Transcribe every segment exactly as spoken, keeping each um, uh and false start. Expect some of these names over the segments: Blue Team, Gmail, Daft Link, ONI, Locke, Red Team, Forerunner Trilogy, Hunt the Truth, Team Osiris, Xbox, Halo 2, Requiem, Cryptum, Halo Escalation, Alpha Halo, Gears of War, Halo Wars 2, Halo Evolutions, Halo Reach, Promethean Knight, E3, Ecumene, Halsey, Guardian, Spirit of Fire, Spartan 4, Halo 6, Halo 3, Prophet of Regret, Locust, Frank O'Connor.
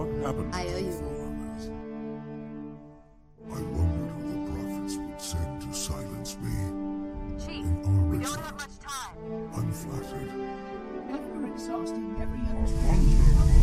What happened I owe you to the Forerunners? I wondered who the prophets would send to silence me. Chief, we don't have much time. I'm flattered. After exhausting every other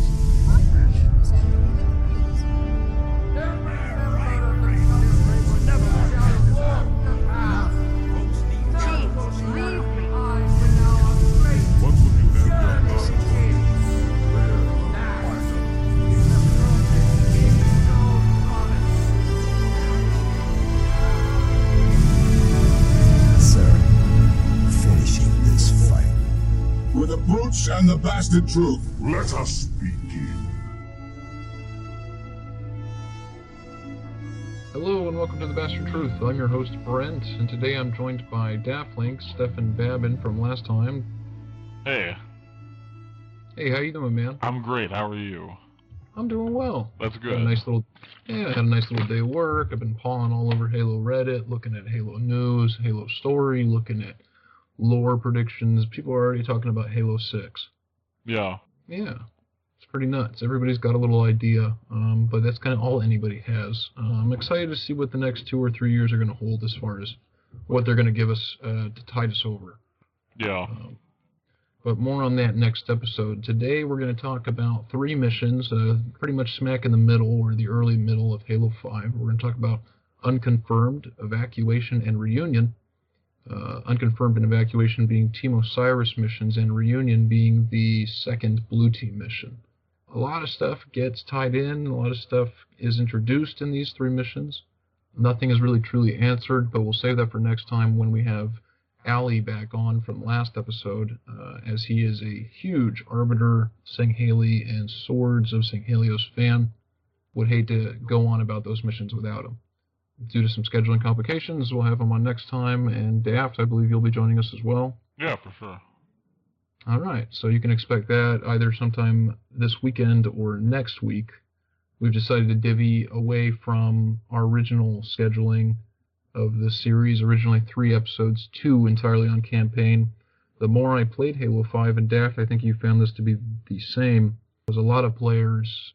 and the bastard truth. Let us begin. Hello and welcome to the Bastard Truth. I'm your host Brent, and today I'm joined by Daft Link, Stefan Babin from last time. Hey. Hey, how you doing, man? I'm great. How are you? I'm doing well. That's good. Had a nice little, yeah, I had a nice little day of work. I've been pawing all over Halo Reddit, looking at Halo News, Halo Story, looking at lore predictions. People are already talking about Halo six. Yeah. Yeah. It's pretty nuts. Everybody's got a little idea, um, but that's kind of all anybody has. Uh, I'm excited to see what the next two or three years are going to hold as far as what they're going to give us uh, to tide us over. Yeah. Um, but more on that next episode. Today we're going to talk about three missions, uh, pretty much smack in the middle or the early middle of Halo five. We're going to talk about Unconfirmed, Evacuation, and Reunion. Uh, Unconfirmed and Evacuation being Team Osiris missions, and Reunion being the second Blue Team mission. A lot of stuff gets tied in, a lot of stuff is introduced in these three missions. Nothing is really truly answered, but we'll save that for next time when we have Ali back on from last episode, uh, as he is a huge Arbiter, Sangheili, and Swords of Sanghelios fan. Would hate to go on about those missions without him. Due to some scheduling complications, we'll have him on next time, and Daft, I believe you'll be joining us as well. Yeah, for sure. All right, so you can expect that either sometime this weekend or next week. We've decided to divvy away from our original scheduling of the series, originally three episodes, two entirely on campaign. The more I played Halo five, and Daft, I think you found this to be the same, because a lot of players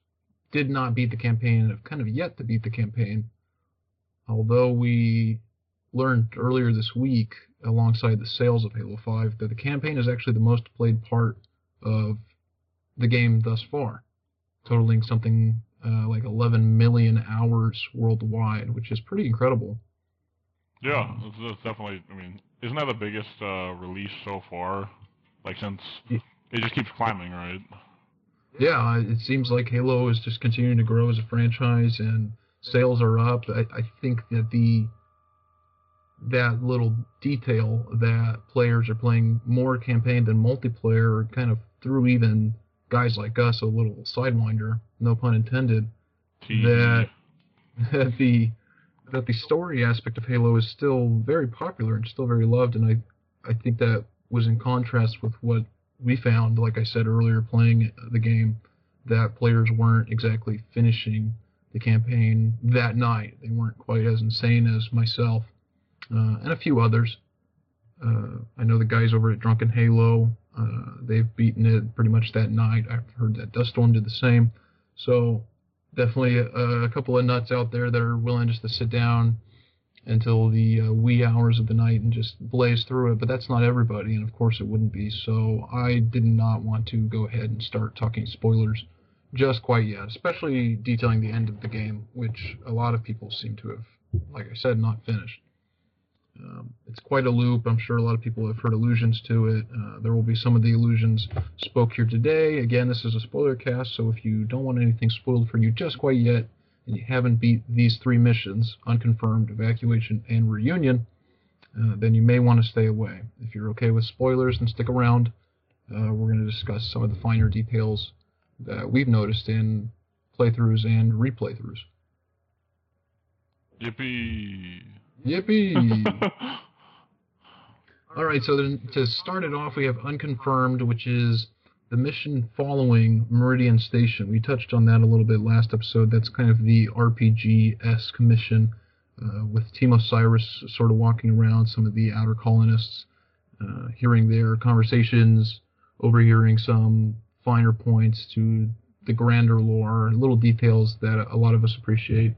did not beat the campaign and have kind of yet to beat the campaign. Although we learned earlier this week, alongside the sales of Halo five, that the campaign is actually the most played part of the game thus far, totaling something uh, like eleven million hours worldwide, which is pretty incredible. Yeah, it's, it's definitely, I mean, isn't that the biggest uh, release so far? Like, since yeah. It just keeps climbing, right? Yeah, it seems like Halo is just continuing to grow as a franchise, and sales are up. I, I think that the that little detail that players are playing more campaign than multiplayer kind of threw even guys like us a little sidewinder, no pun intended. Jeez. That that the that the story aspect of Halo is still very popular and still very loved, and I I think that was in contrast with what we found, like I said earlier, playing the game, that players weren't exactly finishing the campaign that night. They weren't quite as insane as myself uh, and a few others. Uh, I know the guys over at Drunken Halo, uh, they've beaten it pretty much that night. I've heard that Duststorm did the same. So definitely a, a couple of nuts out there that are willing just to sit down until the uh, wee hours of the night and just blaze through it, but that's not everybody, and of course it wouldn't be. So I did not want to go ahead and start talking spoilers just quite yet, especially detailing the end of the game, which a lot of people seem to have, like I said, not finished. Um, it's quite a loop. I'm sure a lot of people have heard allusions to it. Uh, there will be some of the allusions spoke here today. Again, this is a spoiler cast, so if you don't want anything spoiled for you just quite yet, and you haven't beat these three missions, Unconfirmed, Evacuation, and Reunion, uh, then you may want to stay away. If you're okay with spoilers, then stick around. Uh, we're going to discuss some of the finer details that we've noticed in playthroughs and replaythroughs. Yippee! Yippee! Alright, so then to start it off, we have Unconfirmed, which is the mission following Meridian Station. We touched on that a little bit last episode. That's kind of the R P G-esque mission, uh, with Team Osiris sort of walking around some of the outer colonists, uh, hearing their conversations, overhearing some finer points to the grander lore, little details that a lot of us appreciate,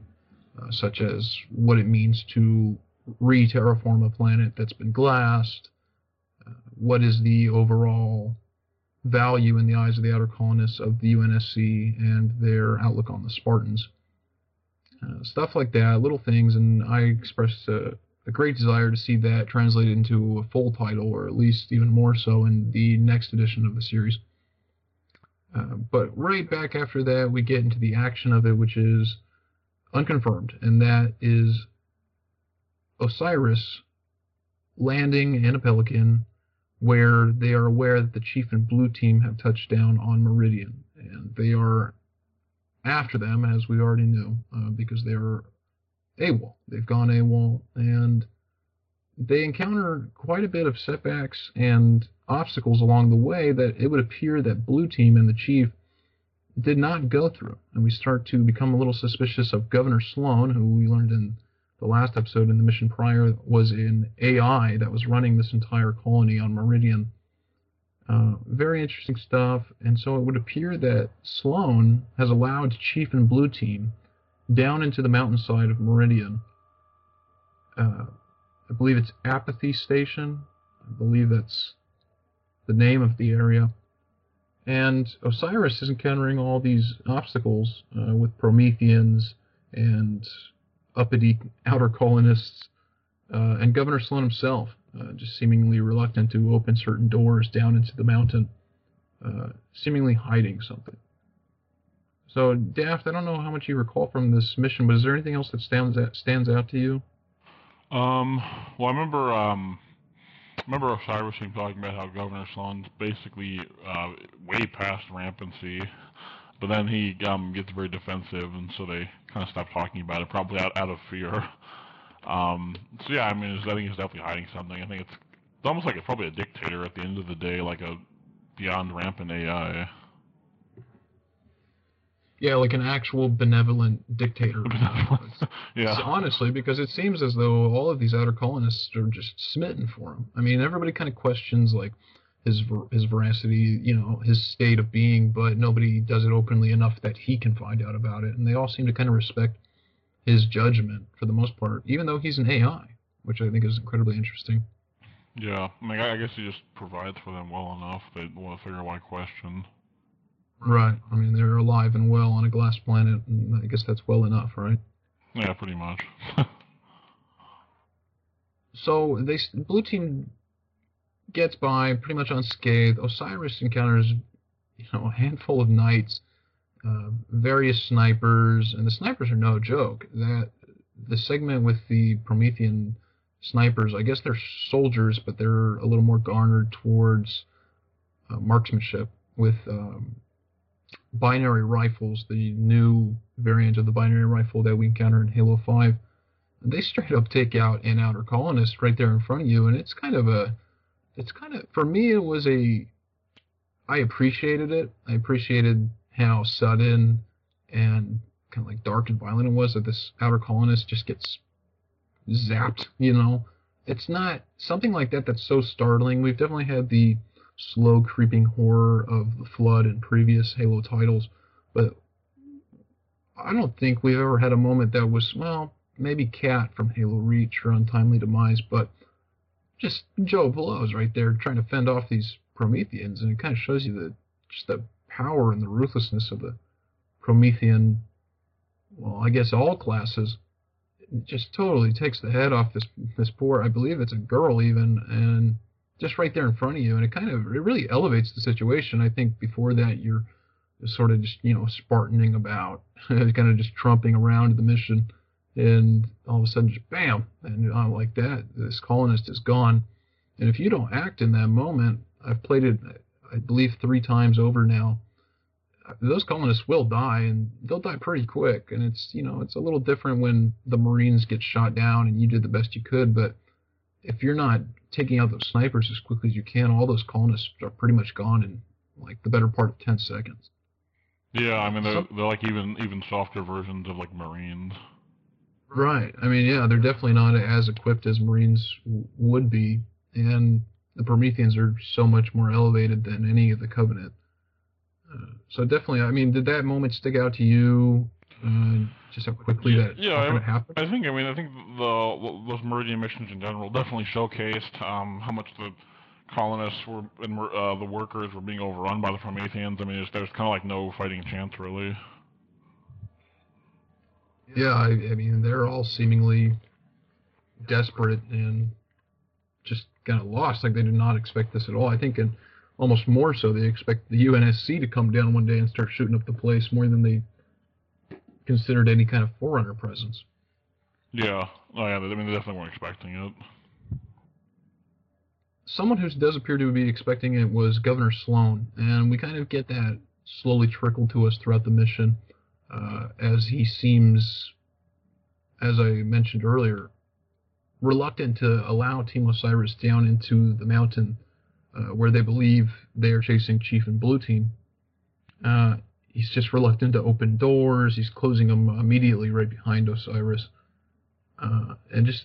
uh, such as what it means to re-terraform a planet that's been glassed, uh, what is the overall value in the eyes of the outer colonists of the U N S C and their outlook on the Spartans. Uh, stuff like that, little things, and I expressed a, a great desire to see that translated into a full title, or at least even more so in the next edition of the series. Uh, but right back after that, we get into the action of it, which is Unconfirmed, and that is Osiris landing in a Pelican, where they are aware that the Chief and Blue Team have touched down on Meridian, and they are after them, as we already knew, uh, because they are AWOL. They've gone AWOL, and they encounter quite a bit of setbacks and obstacles along the way that it would appear that Blue Team and the Chief did not go through. And we start to become a little suspicious of Governor Sloan, who we learned in the last episode in the mission prior was an A I that was running this entire colony on Meridian. Uh, very interesting stuff, and so it would appear that Sloan has allowed Chief and Blue Team down into the mountainside of Meridian. Uh, I believe it's Apathy Station. I believe that's the name of the area. And Osiris is encountering all these obstacles uh, with Prometheans and uppity outer colonists, uh, and Governor Sloan himself, uh, just seemingly reluctant to open certain doors down into the mountain, uh, seemingly hiding something. So, Daft, I don't know how much you recall from this mission, but is there anything else that stands out, stands out to you? Um, well, I remember, um, I remember Osiris being talking about how Governor Sloan's basically uh, way past rampancy. But then he um, gets very defensive, and so they kind of stop talking about it, probably out, out of fear. Um, so yeah, I mean, I think he's definitely hiding something. I think it's, it's almost like it's probably a dictator at the end of the day, like a beyond rampant A I. Yeah, like an actual benevolent dictator. Yeah. So honestly, because it seems as though all of these outer colonists are just smitten for him. I mean, everybody kind of questions, like, his his veracity, you know, his state of being, but nobody does it openly enough that he can find out about it. And they all seem to kind of respect his judgment for the most part, even though he's an A I, which I think is incredibly interesting. Yeah, I mean, I guess he just provides for them well enough they want to figure out why question. Right. I mean, they're alive and well on a glass planet, and I guess that's well enough, right? Yeah, pretty much. So they Blue Team gets by pretty much unscathed. Osiris encounters, you know, a handful of knights, uh, various snipers, and the snipers are no joke. That the segment with the Promethean snipers, I guess they're soldiers, but they're a little more garnered towards uh, marksmanship with um, binary rifles, the new variant of the binary rifle that we encounter in Halo five. They straight up take out an outer colonist right there in front of you, and it's kind of a It's kind of, for me, it was a, I appreciated it. I appreciated how sudden and kind of like dark and violent it was that this outer colonist just gets zapped, you know. It's not something like that that's so startling. We've definitely had the slow creeping horror of the Flood in previous Halo titles, but I don't think we've ever had a moment that was, well, maybe Cat from Halo Reach or Untimely Demise, but just Joe Blows right there trying to fend off these Prometheans, and it kind of shows you the just the power and the ruthlessness of the Promethean, well, I guess all classes. It just totally takes the head off this this poor, I believe it's a girl even, and just right there in front of you, and it kind of, it really elevates the situation. I think before that you're sort of just, you know, Spartaning about, kind of just trumping around the mission. And all of a sudden, just bam, and uh, like that, this colonist is gone. And if you don't act in that moment, I've played it, I believe, three times over now, those colonists will die, and they'll die pretty quick. And it's, you know, it's a little different when the Marines get shot down and you did the best you could, but if you're not taking out those snipers as quickly as you can, all those colonists are pretty much gone in, like, the better part of ten seconds. Yeah, I mean, they're, they're like even, even softer versions of, like, Marines. Right. I mean, yeah, they're definitely not as equipped as Marines w would be, and the Prometheans are so much more elevated than any of the Covenant. Uh, so definitely, I mean, did that moment stick out to you? Uh, just how quickly yeah, that yeah, I, happened? I think, I mean, I think the, those Meridian missions in general definitely showcased um, how much the colonists were and uh, the workers were being overrun by the Prometheans. I mean, there's kind of like no fighting chance, really. Yeah, I, I mean, they're all seemingly desperate and just kind of lost. Like, they did not expect this at all. I think, and almost more so, they expect the U N S C to come down one day and start shooting up the place more than they considered any kind of Forerunner presence. Yeah, oh, yeah. I mean, they definitely weren't expecting it. Someone who does appear to be expecting it was Governor Sloan, and we kind of get that slowly trickle to us throughout the mission, uh, as he seems, as I mentioned earlier, reluctant to allow Team Osiris down into the mountain uh, where they believe they are chasing Chief and Blue Team. Uh, he's just reluctant to open doors. He's closing them immediately right behind Osiris. Uh, and just...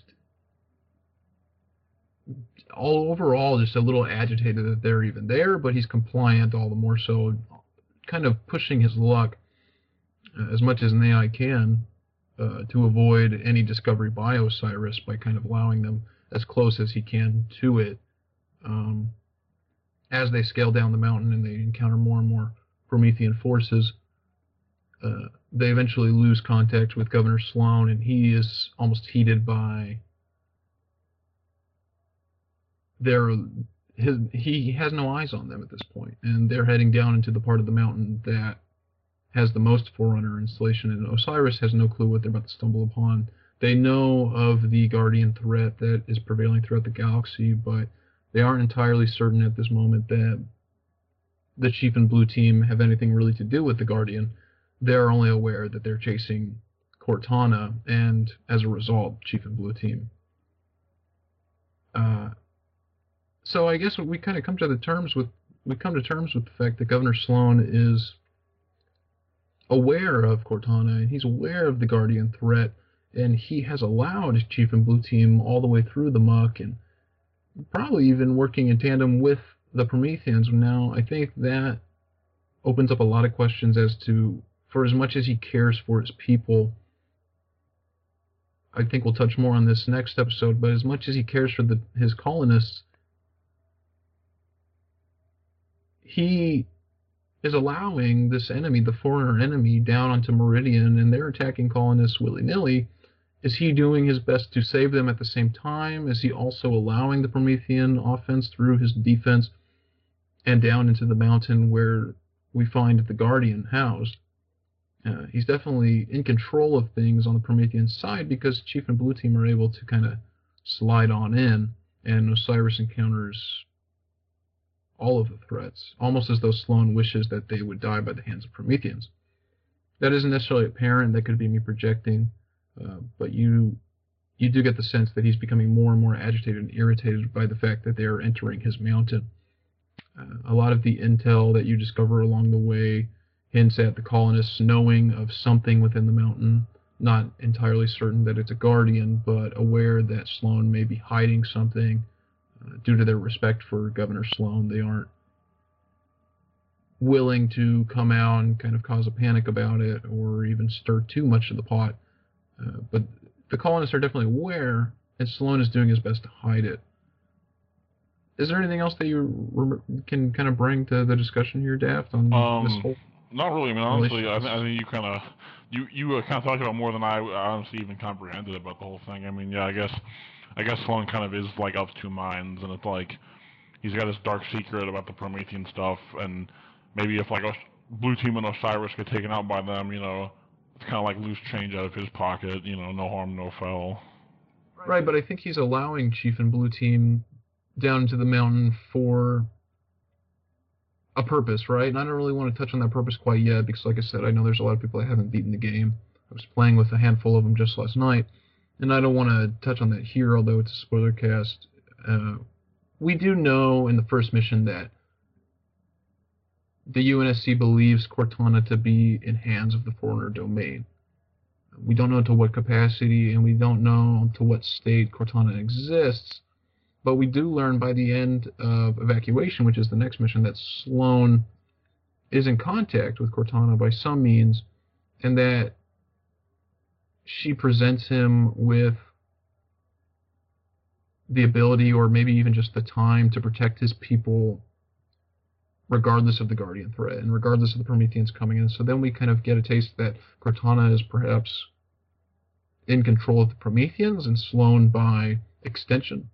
all overall, just a little agitated that they're even there, but he's compliant all the more so, kind of pushing his luck uh, as much as an A I can uh, to avoid any discovery by Osiris by kind of allowing them as close as he can to it. Um, as they scale down the mountain and they encounter more and more Promethean forces, uh, they eventually lose contact with Governor Sloan, and he is almost heated by... They're, his, he has no eyes on them at this point, and they're heading down into the part of the mountain that has the most Forerunner installation, and Osiris has no clue what they're about to stumble upon. They know of the Guardian threat that is prevailing throughout the galaxy, but they aren't entirely certain at this moment that the Chief and Blue Team have anything really to do with the Guardian. They're only aware that they're chasing Cortana, and as a result, Chief and Blue Team. Uh... So I guess we kind of come to the terms with we come to terms with the fact that Governor Sloan is aware of Cortana, and he's aware of the Guardian threat, and he has allowed his Chief and Blue Team all the way through the muck, and probably even working in tandem with the Prometheans. Now, I think that opens up a lot of questions as to, for as much as he cares for his people, I think we'll touch more on this next episode, but as much as he cares for the, his colonists, he is allowing this enemy, the foreigner enemy, down onto Meridian, and they're attacking colonists willy-nilly. Is he doing his best to save them at the same time? Is he also allowing the Promethean offense through his defense and down into the mountain where we find the Guardian housed? Uh, he's definitely in control of things on the Promethean side because Chief and Blue Team are able to kind of slide on in, and Osiris encounters all of the threats, almost as though Sloan wishes that they would die by the hands of Prometheans. That isn't necessarily apparent, that could be me projecting, uh, but you you do get the sense that he's becoming more and more agitated and irritated by the fact that they are entering his mountain. Uh, a lot of the intel that you discover along the way hints at the colonists knowing of something within the mountain, not entirely certain that it's a Guardian, but aware that Sloan may be hiding something. Uh, due to their respect for Governor Sloan, they aren't willing to come out and kind of cause a panic about it or even stir too much of the pot. Uh, but the colonists are definitely aware, and Sloan is doing his best to hide it. Is there anything else that you can kind of bring to the discussion here, Daft, on um, this whole... Not really. I mean, honestly, I, th I think you kind of you you uh, kind of talked about more than I, I honestly even comprehended about the whole thing. I mean, yeah, I guess I guess Sloan kind of is like of two minds, and it's like he's got this dark secret about the Promethean stuff, and maybe if like Os Blue Team and Osiris get taken out by them, you know, it's kind of like loose change out of his pocket. You know, no harm, no foul. Right, but I think he's allowing Chief and Blue Team down into the mountain for a purpose, right? And I don't really want to touch on that purpose quite yet because, like I said, I know there's a lot of people that haven't beaten the game. I was playing with a handful of them just last night, and I don't want to touch on that here, although it's a spoiler cast. Uh, we do know in the first mission that the U N S C believes Cortana to be in hands of the Forerunner domain. We don't know to what capacity, and we don't know to what state Cortana exists. But we do learn by the end of Evacuation, which is the next mission, that Sloan is in contact with Cortana by some means, and that she presents him with the ability, or maybe even just the time, to protect his people regardless of the Guardian threat and regardless of the Prometheans coming in. So then we kind of get a taste that Cortana is perhaps in control of the Prometheans and Sloan by extension.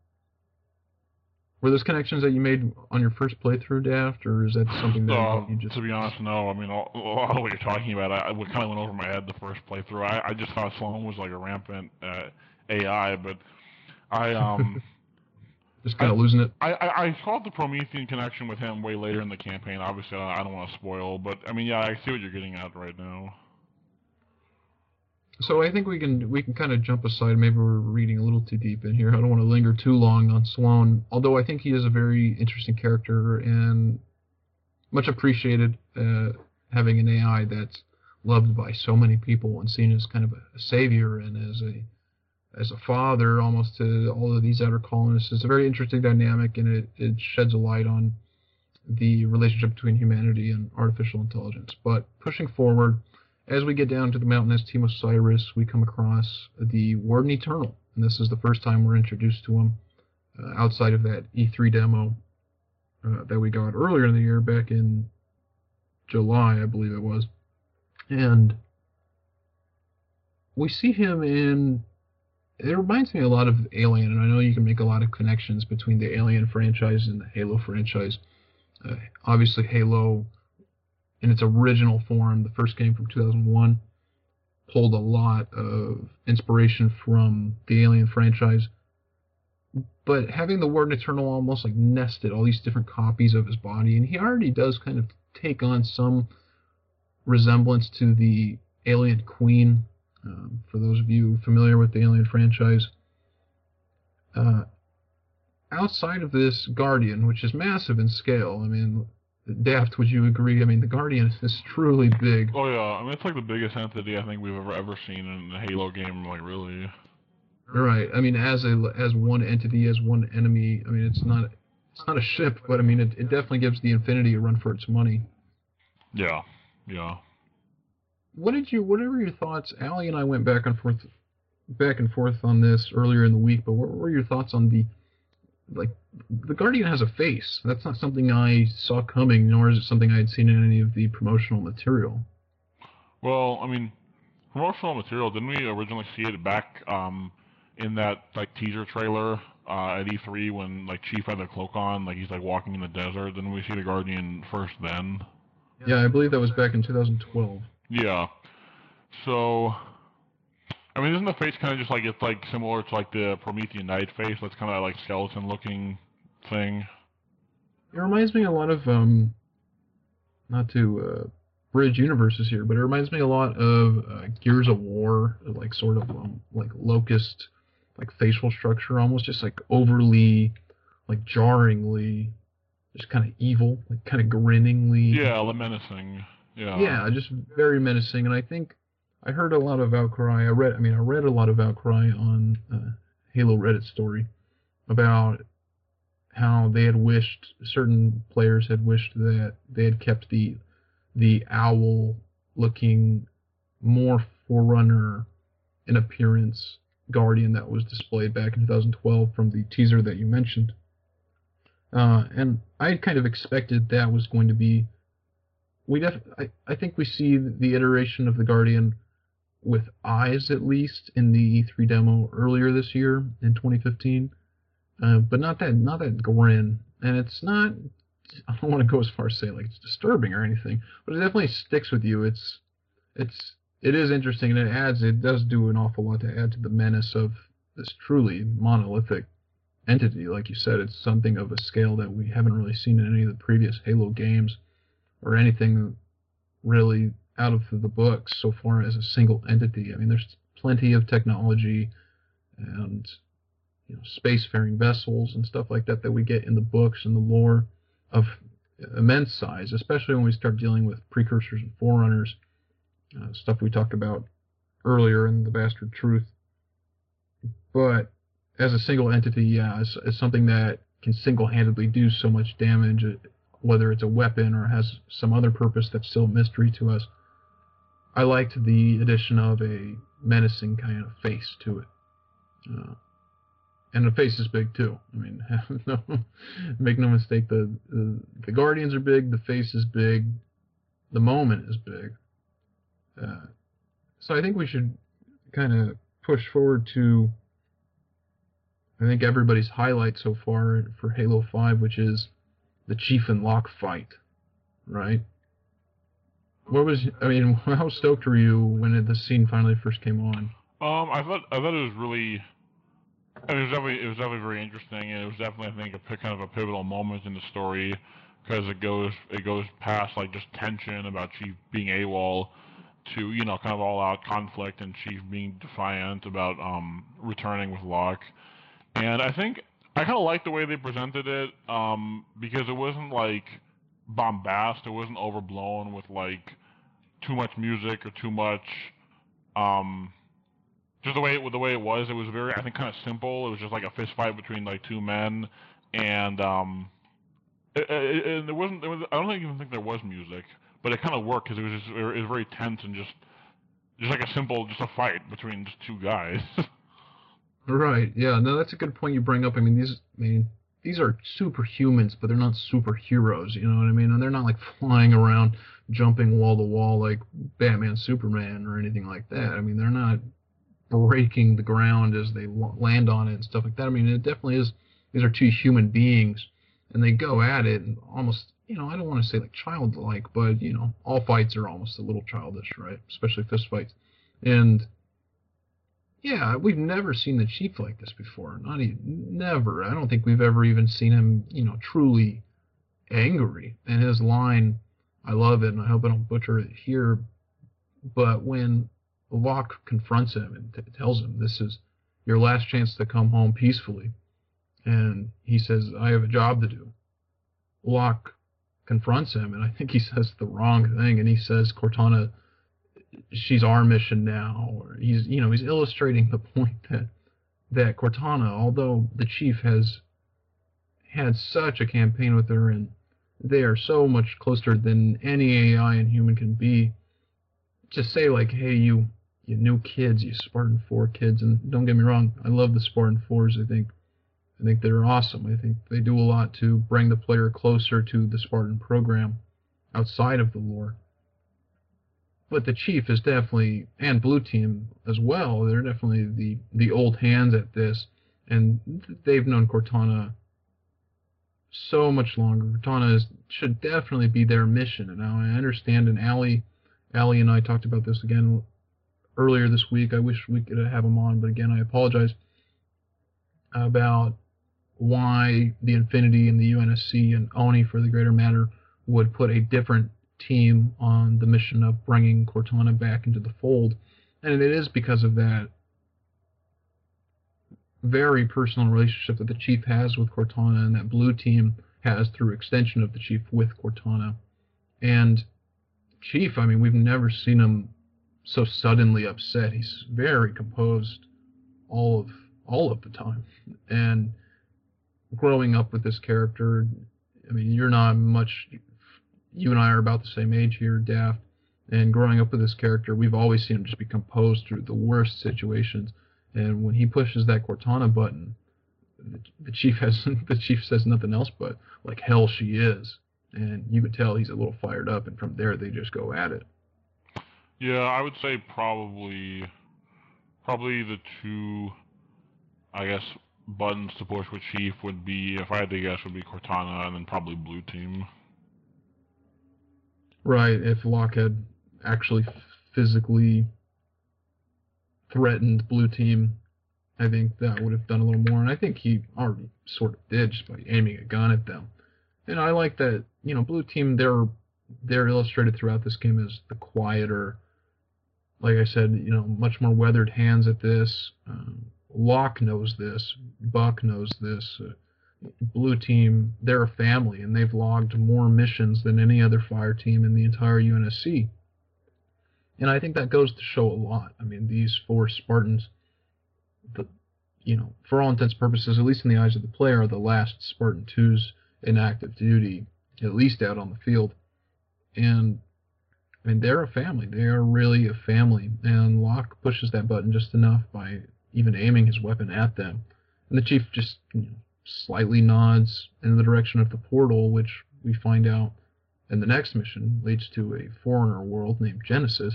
Were those connections that you made on your first playthrough, Daft, or is that something that uh, you just... To be honest, no. I mean, all, a lot of what you're talking about, I, I kind of went over my head the first playthrough. I, I just thought Sloan was like a rampant uh, A I, but I... um. Just kind of losing it. I, I, I caught the Promethean connection with him way later in the campaign. Obviously, I don't want to spoil, but I mean, yeah, I see what you're getting at right now. So I think we can we can kind of jump aside. Maybe we're reading a little too deep in here. I don't want to linger too long on Sloan, although I think he is a very interesting character and much appreciated, uh, having an A I that's loved by so many people and seen as kind of a savior and as a as a father almost to all of these outer colonists. It's a very interesting dynamic, and it, it sheds a light on the relationship between humanity and artificial intelligence. But pushing forward, as we get down to the mountain as Team Osiris, we come across the Warden Eternal, and this is the first time we're introduced to him uh, outside of that E three demo uh, that we got earlier in the year, back in July, I believe it was. And we see him in... It reminds me a lot of Alien, and I know you can make a lot of connections between the Alien franchise and the Halo franchise. Uh, obviously, Halo, in its original form, the first game from two thousand one, pulled a lot of inspiration from the Alien franchise. But having the Warden Eternal almost like nested all these different copies of his body, and he already does kind of take on some resemblance to the Alien Queen. Um, for those of you familiar with the Alien franchise, uh, outside of this Guardian, which is massive in scale, I mean, Daft, would you agree? I mean, the Guardian is truly big. Oh yeah, I mean, it's like the biggest entity I think we've ever ever seen in a Halo game, like really. Right. I mean, as a as one entity, as one enemy. I mean, it's not it's not a ship, but I mean, it, it definitely gives the Infinity a run for its money. Yeah. Yeah. What did you? What were your thoughts? Ali and I went back and forth, back and forth on this earlier in the week. But what were your thoughts on the, like, the Guardian has a face? That's not something I saw coming, nor is it something I had seen in any of the promotional material. Well, I mean, promotional material. Didn't we originally see it back um, in that like teaser trailer uh, at E three when like Chief had the cloak on, like he's like walking in the desert? Didn't we see the Guardian first then? Yeah, I believe that was back in two thousand twelve. Yeah, so, I mean, isn't the face kind of just like, it's like similar to like the Promethean Knight face, that's kind of like skeleton looking thing? It reminds me a lot of, um, not to uh, bridge universes here, but it reminds me a lot of uh, Gears of War, like sort of um, like locust, like facial structure, almost just like overly, like jarringly, just kind of evil, like kind of grinningly. Yeah, menacing. Yeah. yeah, just very menacing, and I think I heard a lot of outcry. I read, I mean, I read a lot of outcry on uh, Halo Reddit story about how they had wished certain players had wished that they had kept the the owl-looking, more Forerunner in appearance Guardian that was displayed back in two thousand twelve from the teaser that you mentioned, uh, and I kind of expected that was going to be. We def I, I think we see the iteration of the Guardian with eyes, at least, in the E three demo earlier this year in twenty fifteen, uh, but not that not that grin. And it's not, I don't want to go as far as say like it's disturbing or anything, but it definitely sticks with you. It's it's it is interesting, and it adds it does do an awful lot to add to the menace of this truly monolithic entity. Like you said, it's something of a scale that we haven't really seen in any of the previous Halo games, or anything really out of the books so far as a single entity. I mean, there's plenty of technology and, you know, spacefaring vessels and stuff like that that we get in the books and the lore of immense size, especially when we start dealing with precursors and forerunners, uh, stuff we talked about earlier in The Bastard Truth. But as a single entity, yeah, it's, it's something that can single-handedly do so much damage whether it's a weapon or has some other purpose that's still a mystery to us. I liked the addition of a menacing kind of face to it. Uh, and the face is big, too. I mean, no, make no mistake, the, the, the Guardians are big, the face is big, the moment is big. Uh, so I think we should kind of push forward to, I think, everybody's highlight so far for Halo five, which is the Chief and Locke fight, right? What was, I mean, how stoked were you when the scene finally first came on? Um, I thought I thought it was really, I mean, it was definitely it was definitely very interesting, and it was definitely, I think, a kind of a pivotal moment in the story, because it goes it goes past like just tension about Chief being AWOL to, you know, kind of all out conflict, and Chief being defiant about um returning with Locke, and I think I kind of liked the way they presented it, um, because it wasn't like bombast, it wasn't overblown with like too much music or too much, um, just the way it, the way it was. It was very, I think, kind of simple. It was just like a fist fight between like two men, and um, it, it, it, there wasn't. There was, I don't even think there was music, but it kind of worked because it was just, it was very tense and just just like a simple, just a fight between just two guys. Right. Yeah. No, that's a good point you bring up. I mean, these. I mean, these are superhumans, but they're not superheroes. You know what I mean? And they're not like flying around, jumping wall to wall like Batman, Superman, or anything like that. I mean, they're not breaking the ground as they land on it and stuff like that. I mean, it definitely is. These are two human beings, and they go at it and almost. You know, I don't want to say like childlike, but you know, all fights are almost a little childish, right? Especially fist fights, and. Yeah, we've never seen the Chief like this before. Not even, never. I don't think we've ever even seen him, you know, truly angry. And his line, I love it, and I hope I don't butcher it here, but when Locke confronts him and t tells him, this is your last chance to come home peacefully, and he says, I have a job to do. Locke confronts him, and I think he says the wrong thing, and he says, Cortana, she's our mission now, or he's, you know, he's illustrating the point that that Cortana, although the Chief has had such a campaign with her and they are so much closer than any A I and human can be, to say like, hey, you you new kids, you Spartan four kids, and don't get me wrong, I love the Spartan fours. I think I think they're awesome. I think they do a lot to bring the player closer to the Spartan program outside of the lore. But the Chief is definitely, and Blue Team as well, they're definitely the, the old hands at this. And they've known Cortana so much longer. Cortana is, should definitely be their mission. And now I understand, and Ali, Ali and I talked about this again earlier this week. I wish we could have him on, but again, I apologize. About why the Infinity and the U N S C and Oni, for the greater matter, would put a different team on the mission of bringing Cortana back into the fold, and it is because of that very personal relationship that the Chief has with Cortana, and that Blue Team has through extension of the Chief with Cortana. And Chief, I mean, we've never seen him so suddenly upset. He's very composed all of all of the time, and growing up with this character, I mean, you're not much. You and I are about the same age here, Daft, and growing up with this character, we've always seen him just be composed through the worst situations. And when he pushes that Cortana button, the, the Chief has the Chief says nothing else but like, "Hell, she is," and you could tell he's a little fired up. And from there, they just go at it. Yeah, I would say probably, probably the two, I guess, buttons to push with Chief would be, if I had to guess, would be Cortana and then probably Blue Team. Right, if Locke had actually physically threatened Blue Team, I think that would have done a little more. And I think he already sort of did just by aiming a gun at them. And I like that, you know, Blue Team, they're, they're illustrated throughout this game as the quieter, like I said, you know, much more weathered hands at this. Um, Locke knows this. Buck knows this. Uh, Blue Team, they're a family, and they've logged more missions than any other fire team in the entire U N S C. And I think that goes to show a lot. I mean, these four Spartans, the, you know, for all intents and purposes, at least in the eyes of the player, are the last Spartan twos in active duty at least out on the field. And I mean, they're a family. They are really a family. And Locke pushes that button just enough by even aiming his weapon at them. And the Chief just, you know, slightly nods in the direction of the portal, which we find out in the next mission leads to a Forerunner world named Genesis.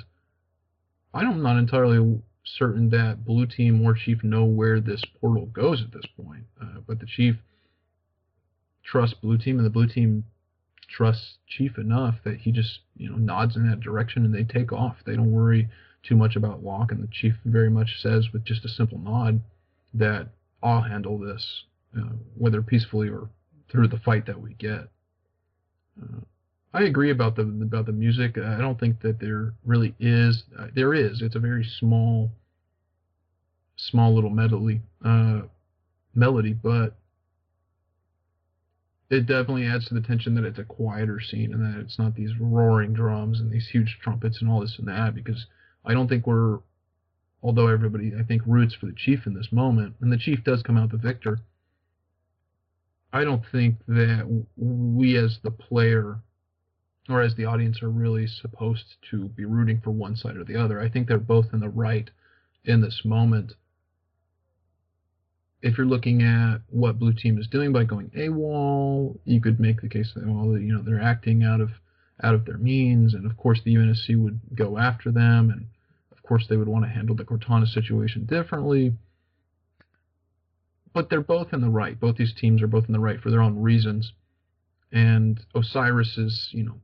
I'm not entirely certain that Blue Team or Chief know where this portal goes at this point, uh, but the Chief trusts Blue Team, and the Blue Team trusts Chief enough that he just, you know, nods in that direction, and they take off. They don't worry too much about Locke, and the Chief very much says with just a simple nod that I'll handle this, uh, whether peacefully or through the fight that we get. Uh, I agree about the about the music. I don't think that there really is. Uh, there is. It's a very small, small little medley, uh, melody, but it definitely adds to the tension that it's a quieter scene and that it's not these roaring drums and these huge trumpets and all this and that, because I don't think we're, although everybody, I think, roots for the Chief in this moment, and the Chief does come out the victor, I don't think that we as the player or as the audience are really supposed to be rooting for one side or the other. I think they're both in the right in this moment. If you're looking at what Blue Team is doing by going AWOL, you could make the case that, well, you know, they're acting out of out of their means, and of course the U N S C would go after them, and of course they would want to handle the Cortana situation differently. But they're both in the right. Both these teams are both in the right for their own reasons. And Osiris is, you know,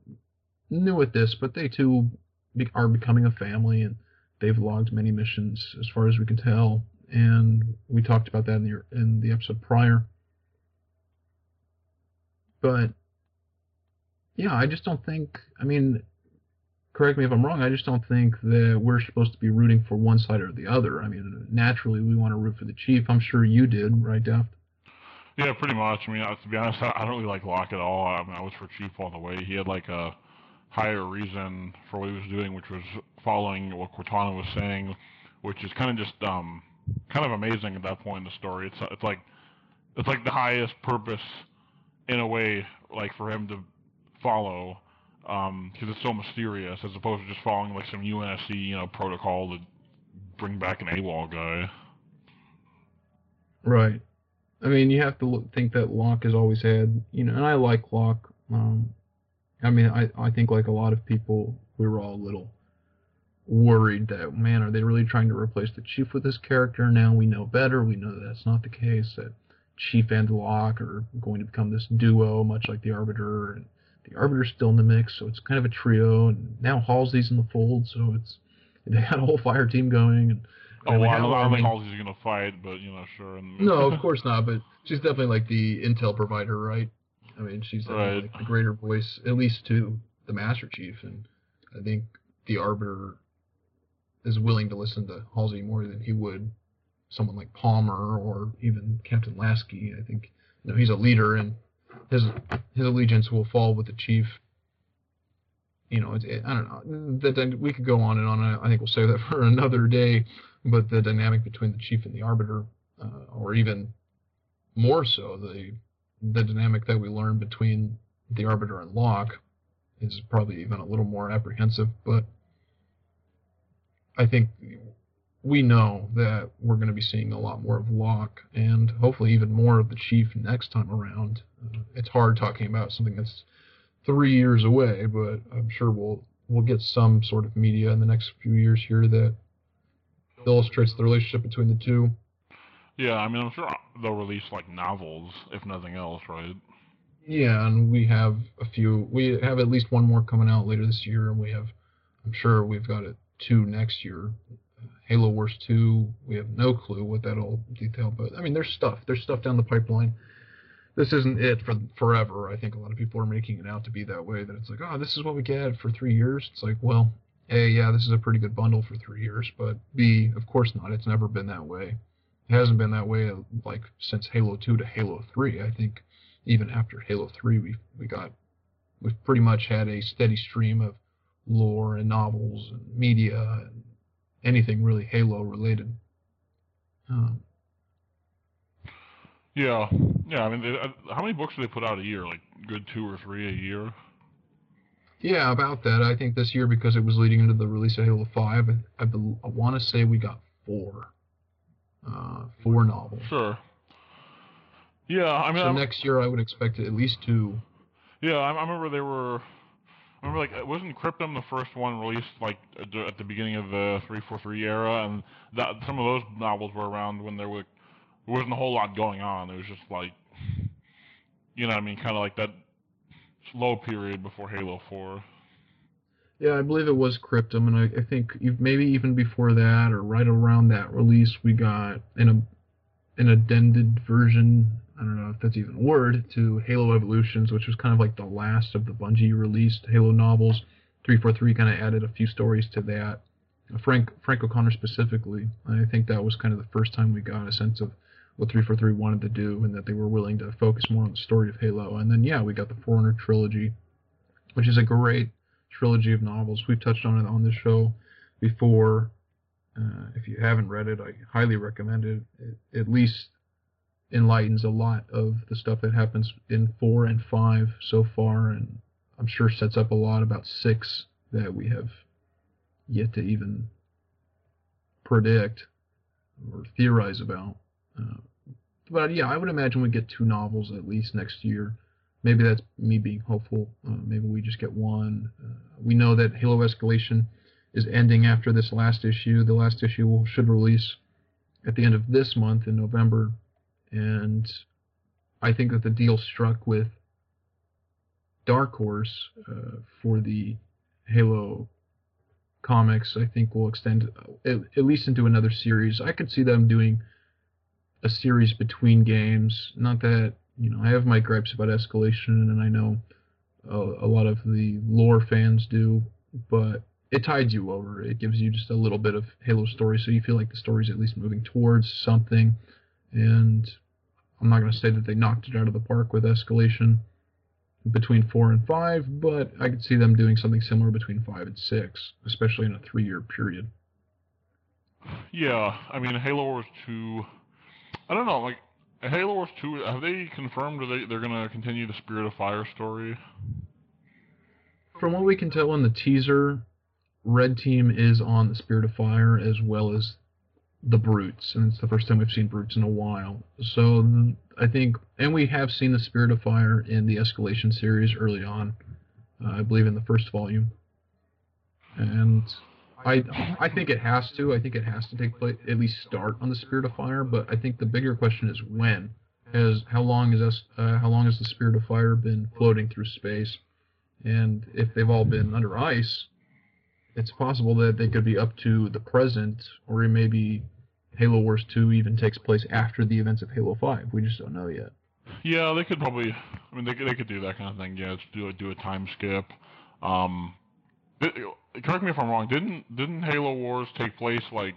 new at this, but they too be, are becoming a family, and they've logged many missions as far as we can tell. And we talked about that in the, in the episode prior. But, yeah, I just don't think, I mean, correct me if I'm wrong, I just don't think that we're supposed to be rooting for one side or the other. I mean, naturally, we want to root for the Chief. I'm sure you did, right, Daft? Yeah, pretty much. I mean, to be honest, I don't really like Locke at all. I mean, I was for Chief all the way. He had, like, a higher reason for what he was doing, which was following what Cortana was saying, which is kind of just um, kind of amazing at that point in the story. It's it's like it's like the highest purpose in a way, like for him to follow, because um, it's so mysterious as opposed to just following like some U N S C, you know, protocol to bring back an AWOL guy. Right. I mean, you have to look, think that Locke has always had, you know, and I like Locke. Um, I mean, I I think like a lot of people, we were all a little worried that, man, are they really trying to replace the Chief with this character? Now we know better. We know that that's not the case, that Chief and Locke are going to become this duo, much like the Arbiter, and the Arbiter's still in the mix, so it's kind of a trio, and now Halsey's in the fold, so it's, they got a whole fire team going, and oh, I, mean, I, don't, I don't think Halsey's going to fight, but, you know, sure. No, of course not, but she's definitely like the intel provider, right? I mean, she's right. Like the greater voice, at least to the Master Chief, and I think the Arbiter is willing to listen to Halsey more than he would someone like Palmer or even Captain Lasky. I think, you know, he's a leader, and his his allegiance will fall with the Chief. You know, it, it, I don't know. The, we could go on and on. I, I think we'll save that for another day. But the dynamic between the Chief and the Arbiter, uh, or even more so, the the dynamic that we learned between the Arbiter and Locke is probably even a little more apprehensive, but I think we know that we're going to be seeing a lot more of Locke and hopefully even more of the Chief next time around. Uh, it's hard talking about something that's three years away, but I'm sure we'll we'll get some sort of media in the next few years here that illustrates the relationship between the two. Yeah, I mean, I'm sure they'll release like novels, if nothing else, right? Yeah, and we have a few. We have at least one more coming out later this year, and we have, I'm sure we've got it. two next year, uh, Halo Wars two. We have no clue what that'll detail, but I mean, there's stuff. There's stuff down the pipeline. This isn't it for forever. I think a lot of people are making it out to be that way. That it's like, oh, this is what we get for three years. It's like, well, A, yeah, this is a pretty good bundle for three years, but B, of course not. It's never been that way. It hasn't been that way like since Halo two to Halo three. I think even after Halo three, we we got we've pretty much had a steady stream of lore and novels and media and anything really Halo related. Um, Yeah, yeah. I mean, they, uh, how many books do they put out a year? Like, good two or three a year. Yeah, about that. I think this year, because it was leading into the release of Halo five, I, I, I want to say we got four, uh, four novels. Sure. Yeah, I mean. So I'm, next year, I would expect at least two. Yeah, I, I remember they were. I remember, like, wasn't Cryptum the first one released, like, at the, at the beginning of the three forty-three era, and that some of those novels were around when there were. There wasn't a whole lot going on. It was just like, you know what I mean, kind of like that slow period before Halo four. Yeah, I believe it was Cryptum, and I, I think maybe even before that or right around that release, we got an, an addended version, I don't know if that's even a word, to Halo Evolutions, which was kind of like the last of the Bungie-released Halo novels. three forty-three kind of added a few stories to that. Frank, Frank O'Connor specifically, and I think that was kind of the first time we got a sense of what three forty-three wanted to do, and that they were willing to focus more on the story of Halo. And then, yeah, we got the Forerunner trilogy, which is a great trilogy of novels. We've touched on it on this show before. Uh, if you haven't read it, I highly recommend it. It at least enlightens a lot of the stuff that happens in four and five so far, and I'm sure sets up a lot about six that we have yet to even predict or theorize about. Uh, but yeah, I would imagine we get two novels at least next year. Maybe that's me being hopeful. Uh, maybe we just get one. Uh, we know that Halo Escalation is ending after this last issue. The last issue will, should release at the end of this month in November. And I think that the deal struck with Dark Horse uh, for the Halo comics, I think, will extend at, at least into another series. I could see them doing a series between games. Not that, you know, I have my gripes about Escalation, and I know uh, a lot of the lore fans do, but it tides you over. It gives you just a little bit of Halo story, so you feel like the story's at least moving towards something. And I'm not going to say that they knocked it out of the park with Escalation between four and five, but I could see them doing something similar between five and six, especially in a three-year period. Yeah, I mean, Halo Wars two... I don't know, like, Halo Wars two, have they confirmed that they, they're going to continue the Spirit of Fire story? From what we can tell in the teaser, Red Team is on the Spirit of Fire as well as the Brutes, and it's the first time we've seen Brutes in a while. So, I think, and we have seen the Spirit of Fire in the Escalation series early on, uh, I believe in the first volume. And I, I think it has to. I think it has to take place, at least start on the Spirit of Fire. But I think the bigger question is when. As how long is us? Uh, how long has the Spirit of Fire been floating through space? And if they've all been under ice, it's possible that they could be up to the present, or maybe Halo Wars two even takes place after the events of Halo five. We just don't know yet. Yeah, they could probably. I mean, they could, they could do that kind of thing. Yeah, just do a, do a time skip. Um. It, correct me if I'm wrong, didn't didn't Halo Wars take place like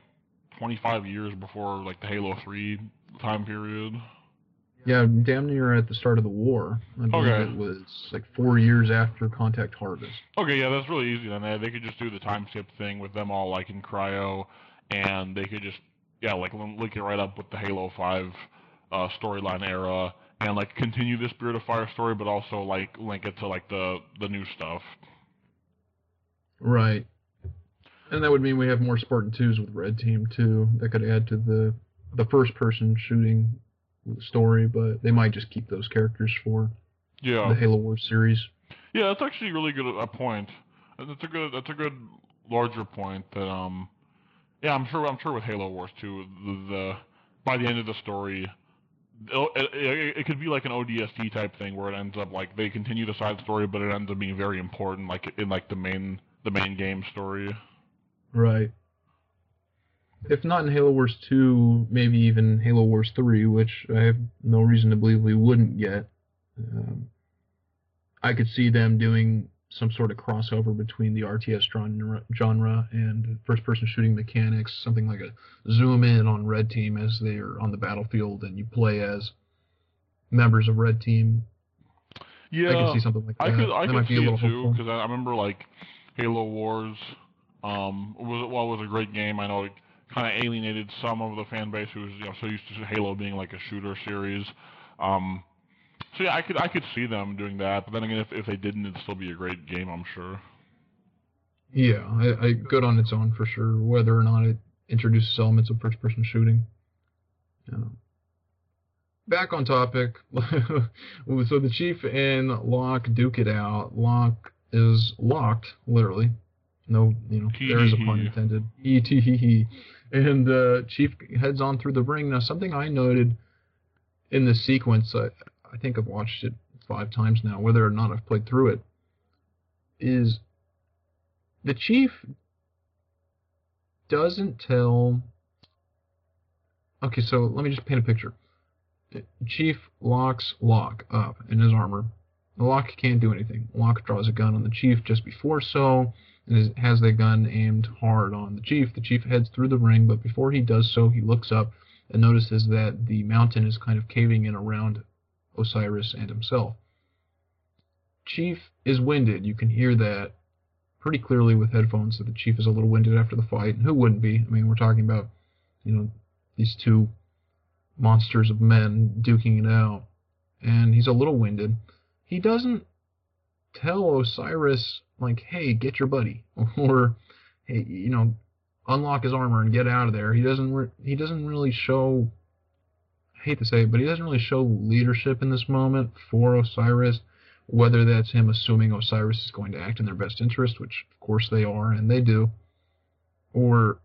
twenty-five years before like the Halo three time period? Yeah, damn near at the start of the war. I believe okay. It was like four years after Contact Harvest. Okay, yeah, that's really easy then. They could just do the time skip thing with them all like in cryo, and they could just, yeah, like link it right up with the Halo five uh, storyline era, and like continue the Spirit of Fire story, but also like link it to like the, the new stuff. Right. And that would mean we have more Spartan twos with Red Team, too. That could add to the the first-person shooting story, but they might just keep those characters for yeah. the Halo Wars series. Yeah, that's actually really good a point. That's a good that's a good larger point that um yeah, I'm sure I'm sure with Halo Wars two the, the by the end of the story it, it, it could be like an O D S T type thing where it ends up like they continue the side story, but it ends up being very important like in like the main The main game story. Right. If not in Halo Wars two, maybe even Halo Wars three, which I have no reason to believe we wouldn't get. Um, I could see them doing some sort of crossover between the R T S genre and first-person shooting mechanics, something like a zoom-in on Red Team as they are on the battlefield and you play as members of Red Team. Yeah, I could see something like that. I could, I that could might be see a little it too, because I remember, like, Halo Wars um, was, well, was a great game. I know it kind of alienated some of the fan base who was, you know, so used to Halo being like a shooter series. Um, so yeah, I could I could see them doing that. But then again, if if they didn't, it'd still be a great game, I'm sure. Yeah, I, I, good on its own for sure. Whether or not it introduces elements of first-person shooting. Yeah. Back on topic. So the Chief and Locke duke it out. Locke is locked, literally. No, you know, there is a pun intended. E T he he. And uh, Chief heads on through the ring. Now, something I noted in the sequence, I, I think I've watched it five times now, whether or not I've played through it, is the Chief doesn't tell. Okay, so let me just paint a picture. Chief locks Locke up in his armor. Locke can't do anything. Locke draws a gun on the Chief just before so, and has the gun aimed hard on the Chief. The Chief heads through the ring, but before he does so, he looks up and notices that the mountain is kind of caving in around Osiris and himself. Chief is winded. You can hear that pretty clearly with headphones, that the Chief is a little winded after the fight. And who wouldn't be? I mean, we're talking about, you know, these two monsters of men duking it out, and he's a little winded. He doesn't tell Osiris, like, hey, get your buddy, or, hey, you know, unlock his armor and get out of there. He doesn't re he doesn't really show, I hate to say it, but he doesn't really show leadership in this moment for Osiris, whether that's him assuming Osiris is going to act in their best interest, which, of course, they are, and they do, or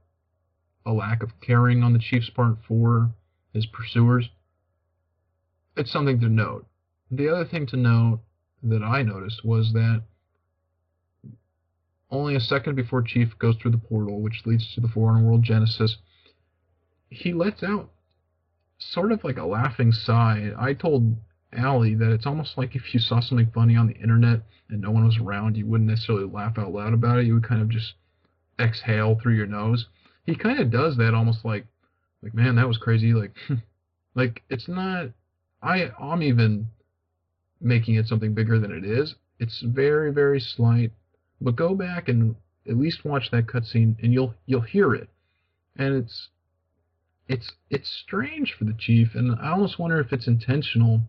a lack of caring on the Chief's part for his pursuers. It's something to note. The other thing to note that I noticed was that only a second before Chief goes through the portal, which leads to the Forerunner world Genesis, he lets out sort of like a laughing sigh. I told Ali that it's almost like if you saw something funny on the internet and no one was around, you wouldn't necessarily laugh out loud about it. You would kind of just exhale through your nose. He kind of does that, almost like, like man, that was crazy. Like, like it's not. I I'm even. making it something bigger than it is. It's very, very slight. But go back and at least watch that cutscene, and you'll you'll hear it. And it's it's it's strange for the Chief, and I almost wonder if it's intentional.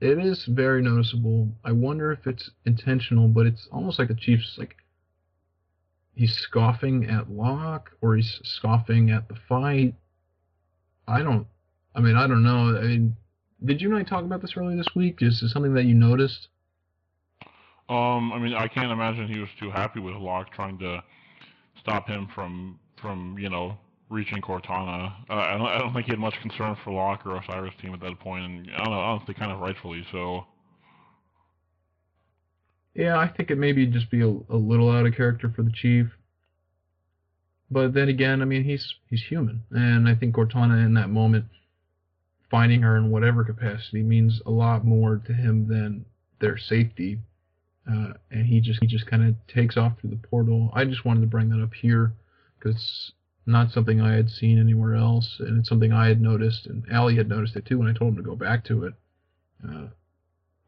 It is very noticeable. I wonder if it's intentional, but it's almost like the Chief's like he's scoffing at Locke, or he's scoffing at the fight. I don't. I mean, I don't know. I mean. Did you and I talk about this earlier this week? Is this something that you noticed? Um, I mean, I can't imagine he was too happy with Locke trying to stop him from, from you know, reaching Cortana. Uh, I, don't, I don't think he had much concern for Locke or Osiris' team at that point, and I don't know, honestly, kind of rightfully so. Yeah, I think it maybe just be a, a little out of character for the Chief. But then again, I mean, he's he's human, and I think Cortana in that moment, finding her in whatever capacity, means a lot more to him than their safety, uh, and he just he just kind of takes off through the portal. I just wanted to bring that up here because it's not something I had seen anywhere else, and it's something I had noticed, and Ali had noticed it too when I told him to go back to it. Uh,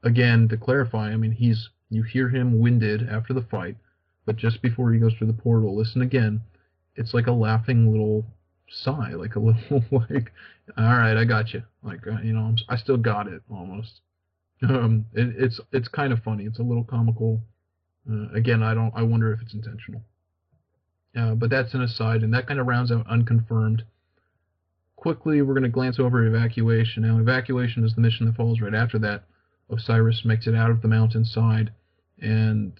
again, to clarify, I mean he's you hear him winded after the fight, but just before he goes through the portal, listen again, it's like a laughing little sigh, like a little like, all right, I got you, like, you know, I'm, I still got it almost. Um, it, it's it's kind of funny. It's a little comical. Uh, again, I don't. I wonder if it's intentional. Uh, but that's an aside, and that kind of rounds out Unconfirmed. Quickly, we're going to glance over Evacuation. Now, Evacuation is the mission that follows right after that. Osiris makes it out of the mountainside, and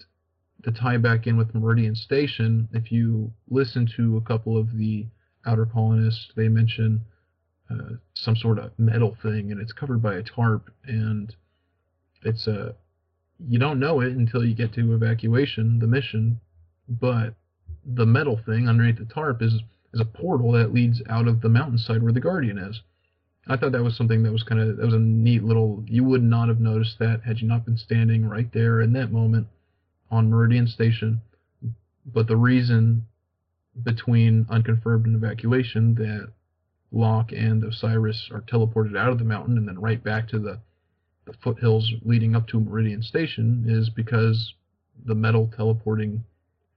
to tie back in with Meridian Station, if you listen to a couple of the outer colonists, they mention uh, some sort of metal thing, and it's covered by a tarp, and it's a uh, you don't know it until you get to Evacuation, the mission, but the metal thing underneath the tarp is is a portal that leads out of the mountainside where the Guardian is. I thought that was something that was kind of that was a neat little. You would not have noticed that had you not been standing right there in that moment on Meridian Station. But the reason, between Unconfirmed and Evacuation, that Locke and Osiris are teleported out of the mountain and then right back to the, the foothills leading up to Meridian Station is because the metal teleporting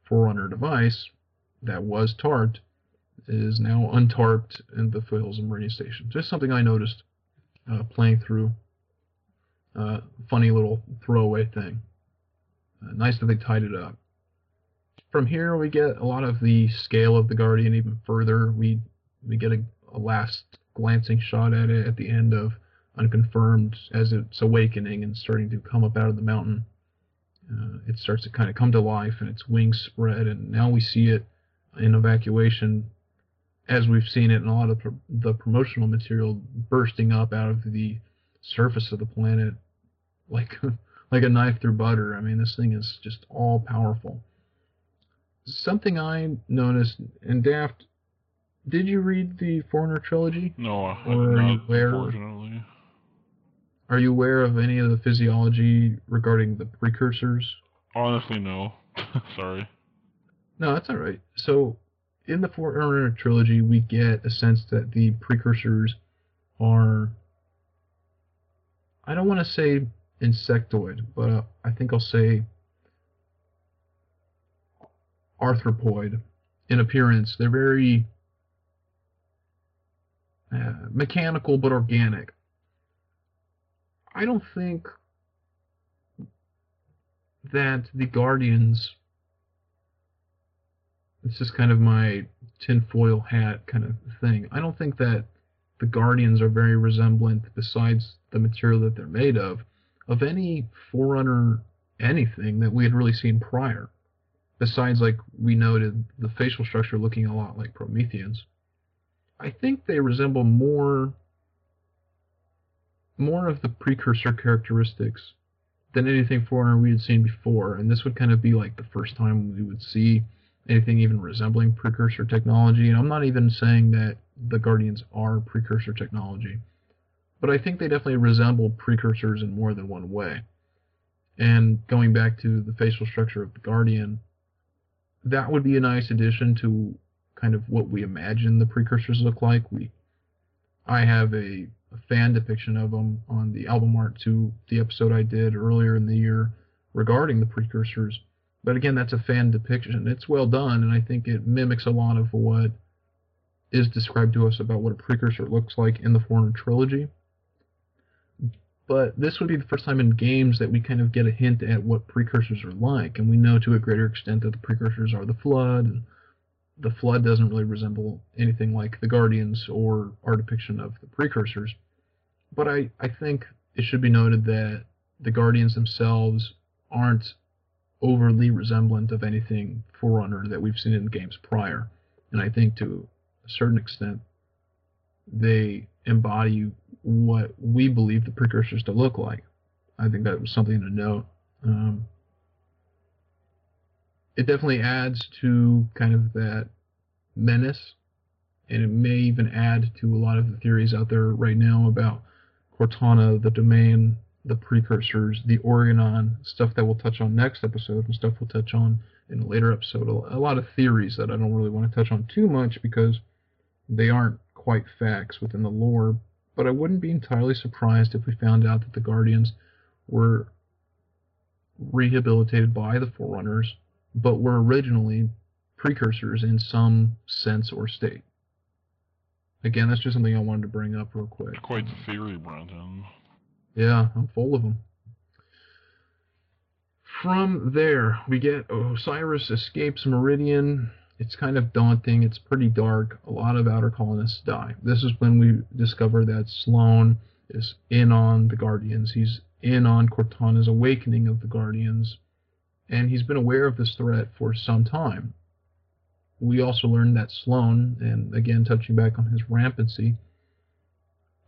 Forerunner device that was tarped is now untarped in the foothills of Meridian Station. Just something I noticed uh, playing through. Uh, funny little throwaway thing. Uh, nice that they tied it up. From here, we get a lot of the scale of the Guardian even further. We we get a, a last glancing shot at it at the end of Unconfirmed as it's awakening and starting to come up out of the mountain. Uh, it starts to kind of come to life and its wings spread, and now we see it in Evacuation as we've seen it in a lot of the promotional material bursting up out of the surface of the planet like like a knife through butter. I mean, this thing is just all powerful. Something I noticed, and Daft, did you read the Forerunner trilogy? No, I haven't, unfortunately. Are you aware of any of the physiology regarding the precursors? Honestly, no. Sorry. No, that's all right. So, in the Forerunner trilogy, we get a sense that the precursors are, I don't want to say insectoid, but I think I'll say arthropoid in appearance. They're very uh, mechanical but organic. I don't think that the Guardians, this is kind of my tinfoil hat kind of thing, I don't think that the Guardians are very resemblant, besides the material that they're made of, of any Forerunner anything that we had really seen prior. Besides, like we noted, the facial structure looking a lot like Prometheans. I think they resemble more... more of the precursor characteristics than anything Forerunner we had seen before, and this would kind of be like the first time we would see anything even resembling precursor technology. And I'm not even saying that the Guardians are precursor technology, but I think they definitely resemble precursors in more than one way. And going back to the facial structure of the Guardian, that would be a nice addition to kind of what we imagine the precursors look like. We, I have a A fan depiction of them on the album art to the episode I did earlier in the year regarding the precursors. But again, that's a fan depiction. It's well done, and I think it mimics a lot of what is described to us about what a precursor looks like in the Forerunner trilogy. But this would be the first time in games that we kind of get a hint at what precursors are like, and we know to a greater extent that the precursors are the Flood, and the Flood doesn't really resemble anything like the Guardians or our depiction of the precursors. But I, I think it should be noted that the Guardians themselves aren't overly resemblant of anything Forerunner that we've seen in games prior. And I think to a certain extent, they embody what we believe the precursors to look like. I think that was something to note. Um, It definitely adds to kind of that menace, and it may even add to a lot of the theories out there right now about Cortana, the Domain, the precursors, the Organon, stuff that we'll touch on next episode and stuff we'll touch on in a later episode. A lot of theories that I don't really want to touch on too much because they aren't quite facts within the lore, but I wouldn't be entirely surprised if we found out that the Guardians were rehabilitated by the Forerunners, but were originally precursors in some sense or state. Again, that's just something I wanted to bring up real quick. Quite the theory, Brenton. Yeah, I'm full of them. From there, we get Osiris escapes Meridian. It's kind of daunting. It's pretty dark. A lot of outer colonists die. This is when we discover that Sloan is in on the Guardians. He's in on Cortana's awakening of the Guardians, and he's been aware of this threat for some time. We also learned that Sloan, and again touching back on his rampancy,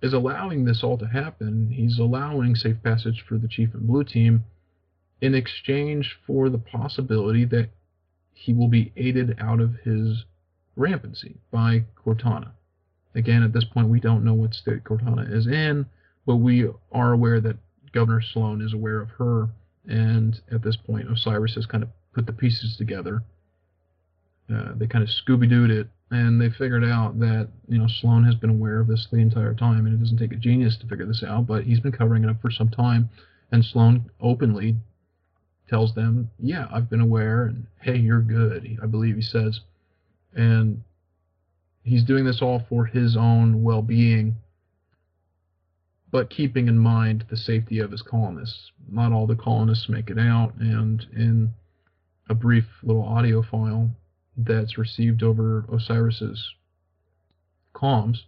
is allowing this all to happen. He's allowing safe passage for the Chief and Blue Team in exchange for the possibility that he will be aided out of his rampancy by Cortana. Again, at this point, we don't know what state Cortana is in, but we are aware that Governor Sloan is aware of her, and at this point, Osiris has kind of put the pieces together. Uh, they kind of Scooby-Dooed it, and they figured out that, you know, Sloan has been aware of this the entire time, and it doesn't take a genius to figure this out, but he's been covering it up for some time, and Sloan openly tells them, yeah, I've been aware, and hey, you're good, I believe he says. And He's doing this all for his own well-being, but keeping in mind the safety of his colonists. Not all the colonists make it out, and in a brief little audio file that's received over Osiris's comms,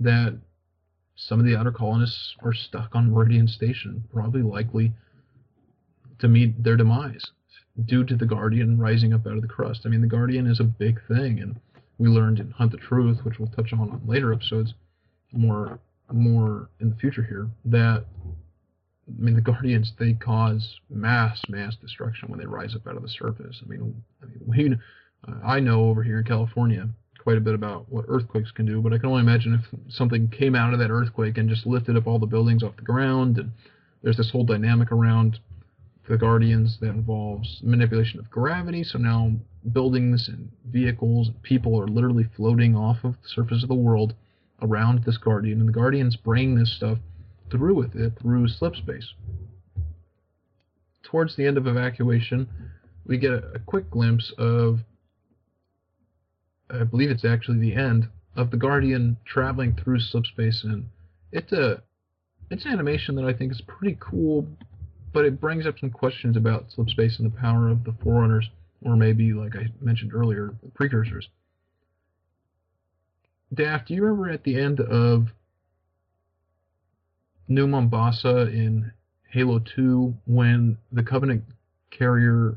that some of the outer colonists are stuck on Meridian Station, probably likely to meet their demise due to the Guardian rising up out of the crust. I mean, the Guardian is a big thing, and we learned in Hunt the Truth, which we'll touch on on later episodes, more more in the future here, that, I mean, the Guardians, they cause mass, mass destruction when they rise up out of the surface. I mean, I, mean, we, uh, I know over here in California quite a bit about what earthquakes can do, but I can only imagine if something came out of that earthquake and just lifted up all the buildings off the ground, and there's this whole dynamic around the Guardians that involves manipulation of gravity, so now buildings and vehicles and people are literally floating off of the surface of the world around this Guardian, and the Guardian's bringing this stuff through with it through slip space. Towards the end of Evacuation, we get a, a quick glimpse of, I believe it's actually the end, of the Guardian traveling through slip space, and it's a it's an animation that I think is pretty cool, but it brings up some questions about slip space and the power of the Forerunners, or maybe, like I mentioned earlier, the Precursors. Daft, do you remember at the end of New Mombasa in Halo two when the Covenant carrier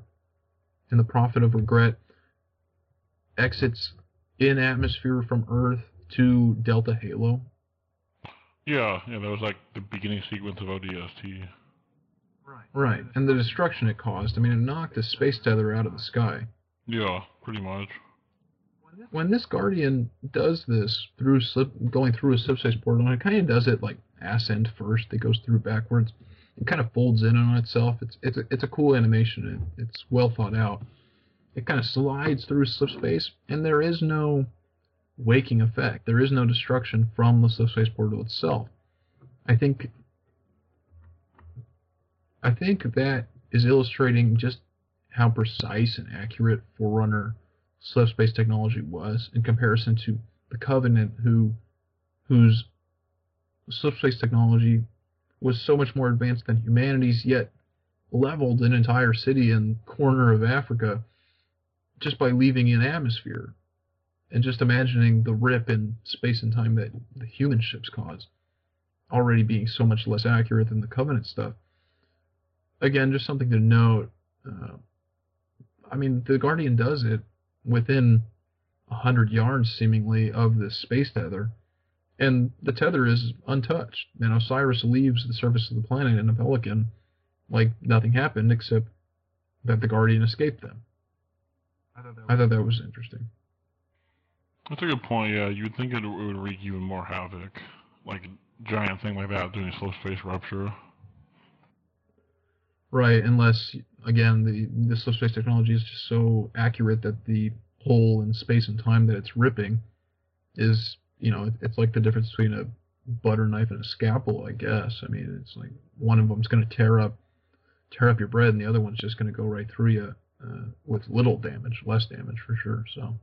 and the Prophet of Regret exits in atmosphere from Earth to Delta Halo? Yeah, yeah, that was like the beginning sequence of O D S T. Right. Right, and the destruction it caused. I mean, it knocked a space tether out of the sky. Yeah, pretty much. When this Guardian does this through slip, going through a subspace portal, and it kind of does it like ass end first. It goes through backwards. It kind of folds in on itself. It's it's a, it's a cool animation. It, it's well thought out. It kind of slides through slip space, and there is no waking effect. There is no destruction from the slip space portal itself. I think. I think that is illustrating just how precise and accurate Forerunner slip space technology was in comparison to the Covenant, who whose slip space technology was so much more advanced than humanity's, yet leveled an entire city in the corner of Africa just by leaving in atmosphere, and just imagining the rip in space and time that the human ships caused, already being so much less accurate than the Covenant stuff. Again, just something to note. Uh, I mean, the Guardian does it within a hundred yards, seemingly, of this space tether, and the tether is untouched. And Osiris leaves the surface of the planet in a pelican like nothing happened, except that the Guardian escaped them. I thought that was, thought that was interesting. That's a good point. Yeah, you'd think it would wreak even more havoc, like a giant thing like that doing a slow space rupture. Right, unless, again, the, the slip space technology is just so accurate that the hole in space and time that it's ripping is, you know, it, it's like the difference between a butter knife and a scalpel, I guess. I mean, it's like one of them's going to tear up, tear up your bread, and the other one's just going to go right through you uh, with little damage, less damage for sure. So,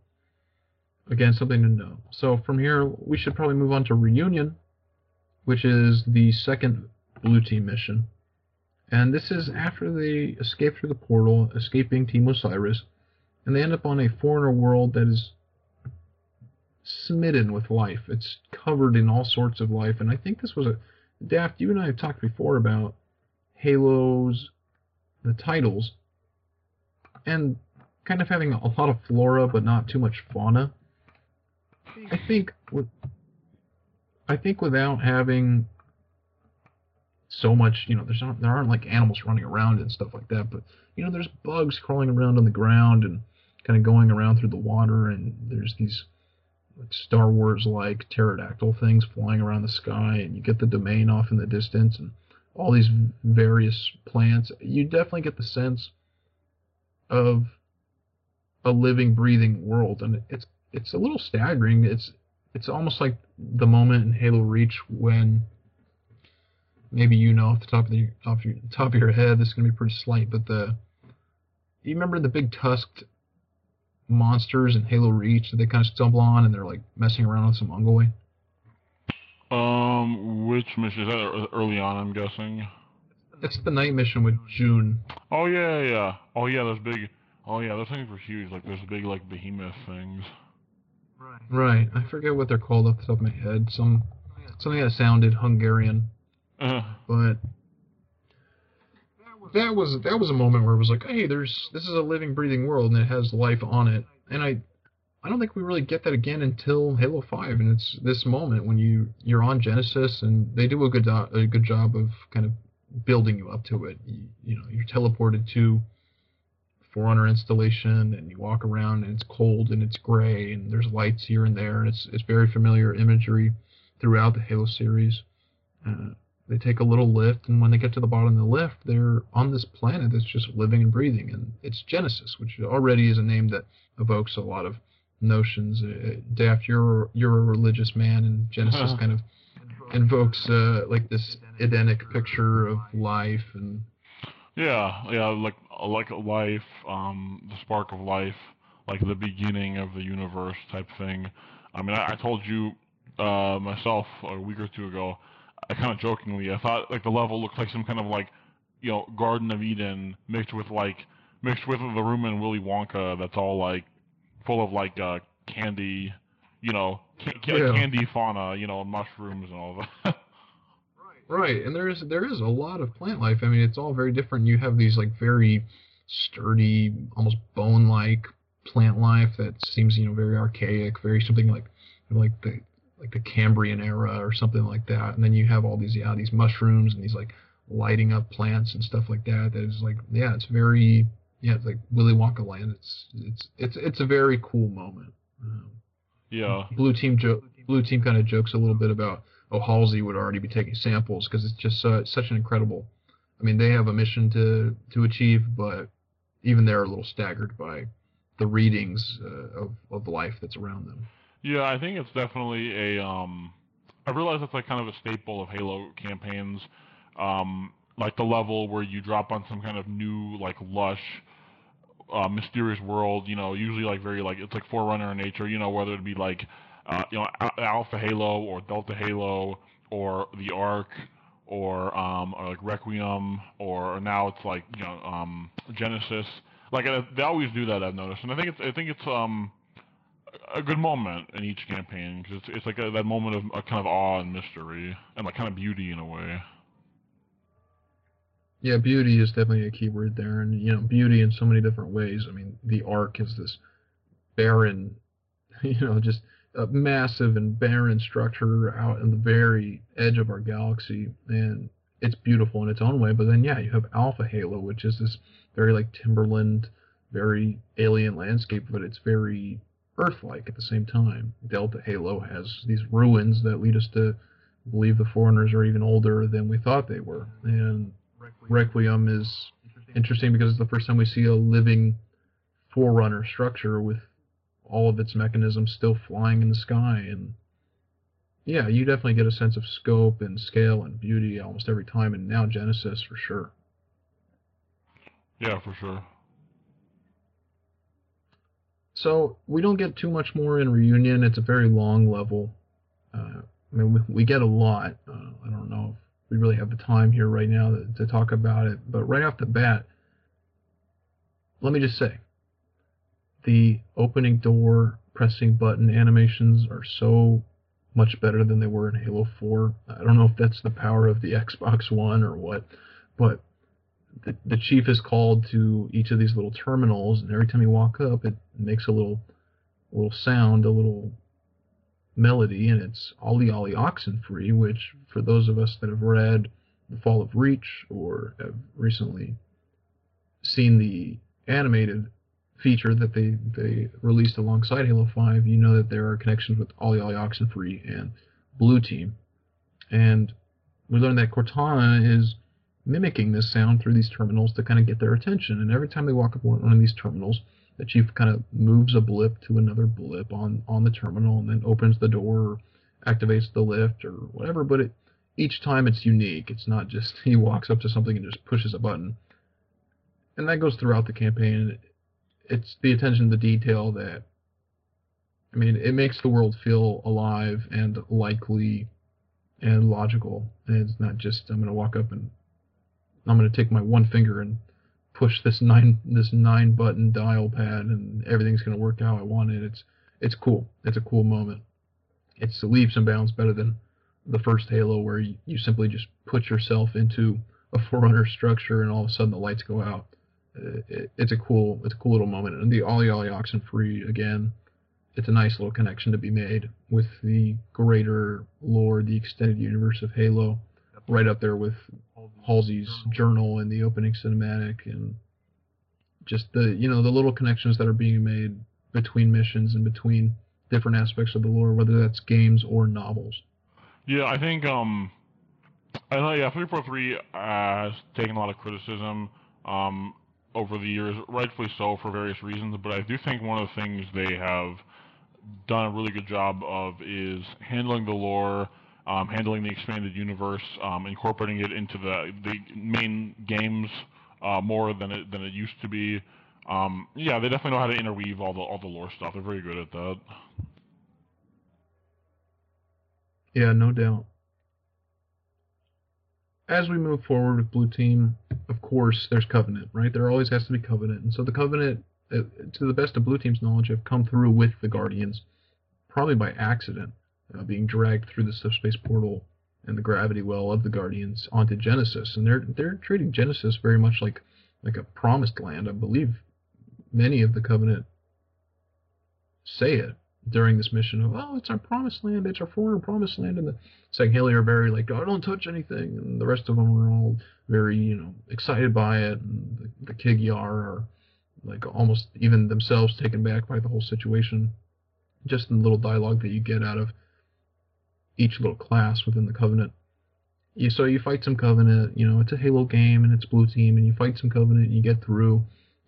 again, something to know. So from here, we should probably move on to Reunion, which is the second Blue Team mission. And this is after they escape through the portal, escaping Team Osiris, and they end up on a foreigner world that is smitten with life. It's covered in all sorts of life, and I think this was a... Daft, you and I have talked before about Halo's, the titles, and kind of having a lot of flora, but not too much fauna. I think, with, I think without having... so much, you know, there's not, there aren't like animals running around and stuff like that, but, you know, there's bugs crawling around on the ground and kind of going around through the water, and there's these like Star Wars-like pterodactyl things flying around the sky, and you get the domain off in the distance, and all these various plants. You definitely get the sense of a living, breathing world, and it's it's a little staggering. It's it's almost like the moment in Halo Reach when... Maybe you know off the top of the off your top of your head. This is gonna be pretty slight, but the you remember the big tusked monsters in Halo Reach that they kind of stumble on and they're like messing around with some Mongoloid? Um, which mission? Is that early on, I'm guessing? That's the night mission with June. Oh, yeah, yeah. Oh, yeah, those big... Oh, yeah, those things were huge. Like, those big, like, behemoth things. Right. Right. I forget what they're called off the top of my head. Some... Something that sounded Hungarian. Uh-huh. But... That was that was a moment where it was like, hey, there's this is a living, breathing world, and it has life on it. And I, I don't think we really get that again until Halo five, and it's this moment when you you're on Genesis, and they do a good do a good job of kind of building you up to it. You, you know, you're teleported to Forerunner installation, and you walk around, and it's cold, and it's gray, and there's lights here and there, and it's it's very familiar imagery throughout the Halo series. Uh, They take a little lift, and when they get to the bottom of the lift, they're on this planet that's just living and breathing, and it's Genesis, which already is a name that evokes a lot of notions. Uh, Daft, you're, you're a religious man, and Genesis kind of invokes uh, like this Edenic picture of life. And yeah, yeah, like like life, um, the spark of life, like the beginning of the universe type thing. I mean, I, I told you uh, myself a week or two ago, I kind of jokingly, I thought like the level looked like some kind of like, you know, Garden of Eden mixed with like mixed with the room in Willy Wonka that's all like full of like uh, candy, you know, ca ca yeah. candy fauna, you know, mushrooms and all that. Right, and there is there is a lot of plant life. I mean, it's all very different. You have these like very sturdy, almost bone-like plant life that seems, you know, very archaic, very something like like the. like the Cambrian era or something like that. And then you have all these, yeah, these mushrooms and these like lighting up plants and stuff like that. That is like, yeah, it's very, yeah, it's like Willy Wonka land. It's, it's, it's, it's a very cool moment. Um, yeah. Blue Team joke, Blue Team kind of jokes a little bit about, oh, Halsey would already be taking samples because it's just uh, it's such an incredible, I mean, they have a mission to, to achieve, but even they're a little staggered by the readings uh, of, of life that's around them. Yeah, I think it's definitely a, um, I realize that's like kind of a staple of Halo campaigns, um, like the level where you drop on some kind of new, like, lush, uh, mysterious world, you know, usually like very, like, it's like Forerunner in nature, you know, whether it be like, uh, you know, Alpha Halo or Delta Halo or the Ark or, um, or like Requiem or now it's like, you know, um, Genesis. Like, they always do that, I've noticed, and I think it's, I think it's, um... a good moment in each campaign because it's, it's like a, that moment of a kind of awe and mystery and like kind of beauty in a way. Yeah, beauty is definitely a key word there, and you know, beauty in so many different ways. I mean, the Ark is this barren, you know, just a massive and barren structure out in the very edge of our galaxy, and it's beautiful in its own way. But then, yeah, you have Alpha Halo, which is this very like Timberland, very alien landscape, but it's very Earth-like at the same time. Delta Halo has these ruins that lead us to believe the Foreigners are even older than we thought they were. And Requiem is interesting because it's the first time we see a living Forerunner structure with all of its mechanisms still flying in the sky. And yeah, you definitely get a sense of scope and scale and beauty almost every time, and now Genesis for sure. Yeah, for sure. So we don't get too much more in Reunion. It's a very long level. Uh, I mean, we, we get a lot. Uh, I don't know if we really have the time here right now to, to talk about it. But right off the bat, let me just say, the opening door pressing button animations are so much better than they were in Halo four. I don't know if that's the power of the Xbox One or what, but The, the Chief is called to each of these little terminals, and every time you walk up, it makes a little, a little sound, a little melody, and it's "Ali Ali Oxenfree," which, for those of us that have read *The Fall of Reach* or have recently seen the animated feature that they they released alongside Halo five, you know that there are connections with "Ali Ali Oxenfree" and Blue Team, and we learned that Cortana is mimicking this sound through these terminals to kind of get their attention. And every time they walk up one of these terminals, the Chief kind of moves a blip to another blip on, on the terminal and then opens the door, or activates the lift or whatever. But it, each time it's unique. It's not just he walks up to something and just pushes a button. And that goes throughout the campaign. it's the attention to detail that, I mean, it makes the world feel alive and likely and logical. And it's not just, I'm going to walk up and I'm going to take my one finger and push this nine this nine button dial pad and everything's going to work how I want it. It's it's cool. It's a cool moment. It's leaps and bounds better than the first Halo, where you, you simply just put yourself into a Forerunner structure and all of a sudden the lights go out. It, it, it's a cool it's a cool little moment. And the Ollie Ollie Oxen Free again. It's a nice little connection to be made with the greater lore, the extended universe of Halo, right up there with Halsey's journal and the opening cinematic, and just the, you know, the little connections that are being made between missions and between different aspects of the lore, whether that's games or novels. Yeah, I think um, I know. Yeah, three forty-three uh, has taken a lot of criticism um, over the years, rightfully so for various reasons. But I do think one of the things they have done a really good job of is handling the lore, um, handling the expanded universe, um, incorporating it into the the main games uh, more than it than it used to be. Um, yeah, they definitely know how to interweave all the all the lore stuff. They're very good at that. Yeah, no doubt. As we move forward with Blue Team, of course, there's Covenant, right? There always has to be Covenant, and so the Covenant, to the best of Blue Team's knowledge, have come through with the Guardians, probably by accident, uh, being dragged through the subspace portal and the gravity well of the Guardians onto Genesis, and they're they're treating Genesis very much like like a promised land. I believe many of the Covenant say it during this mission of, oh, it's our promised land, it's our foreign promised land, and the Sangheili are very like, oh, don't touch anything, and the rest of them are all very, you know, excited by it, and the, the Kigyar are like almost even themselves taken back by the whole situation, just in the little dialogue that you get out of each little class within the Covenant. You, so you fight some Covenant, you know, it's a Halo game, and it's Blue Team, and you fight some Covenant, and you get through,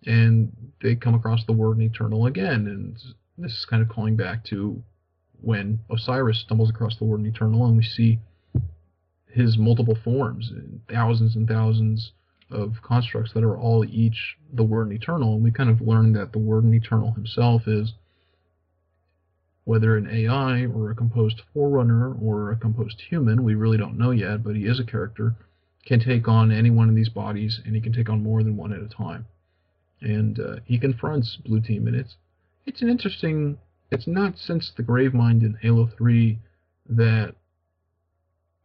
and they come across the Warden Eternal again, and this is kind of calling back to when Osiris stumbles across the Warden Eternal, and we see his multiple forms, and thousands and thousands of constructs that are all each the Warden Eternal, and we kind of learn that the Warden Eternal himself is, whether an A I or a composed Forerunner or a composed human, we really don't know yet, but he is a character, can take on any one of these bodies, and he can take on more than one at a time. And uh, he confronts Blue Team, and it's It's an interesting, it's not since the Gravemind in Halo three that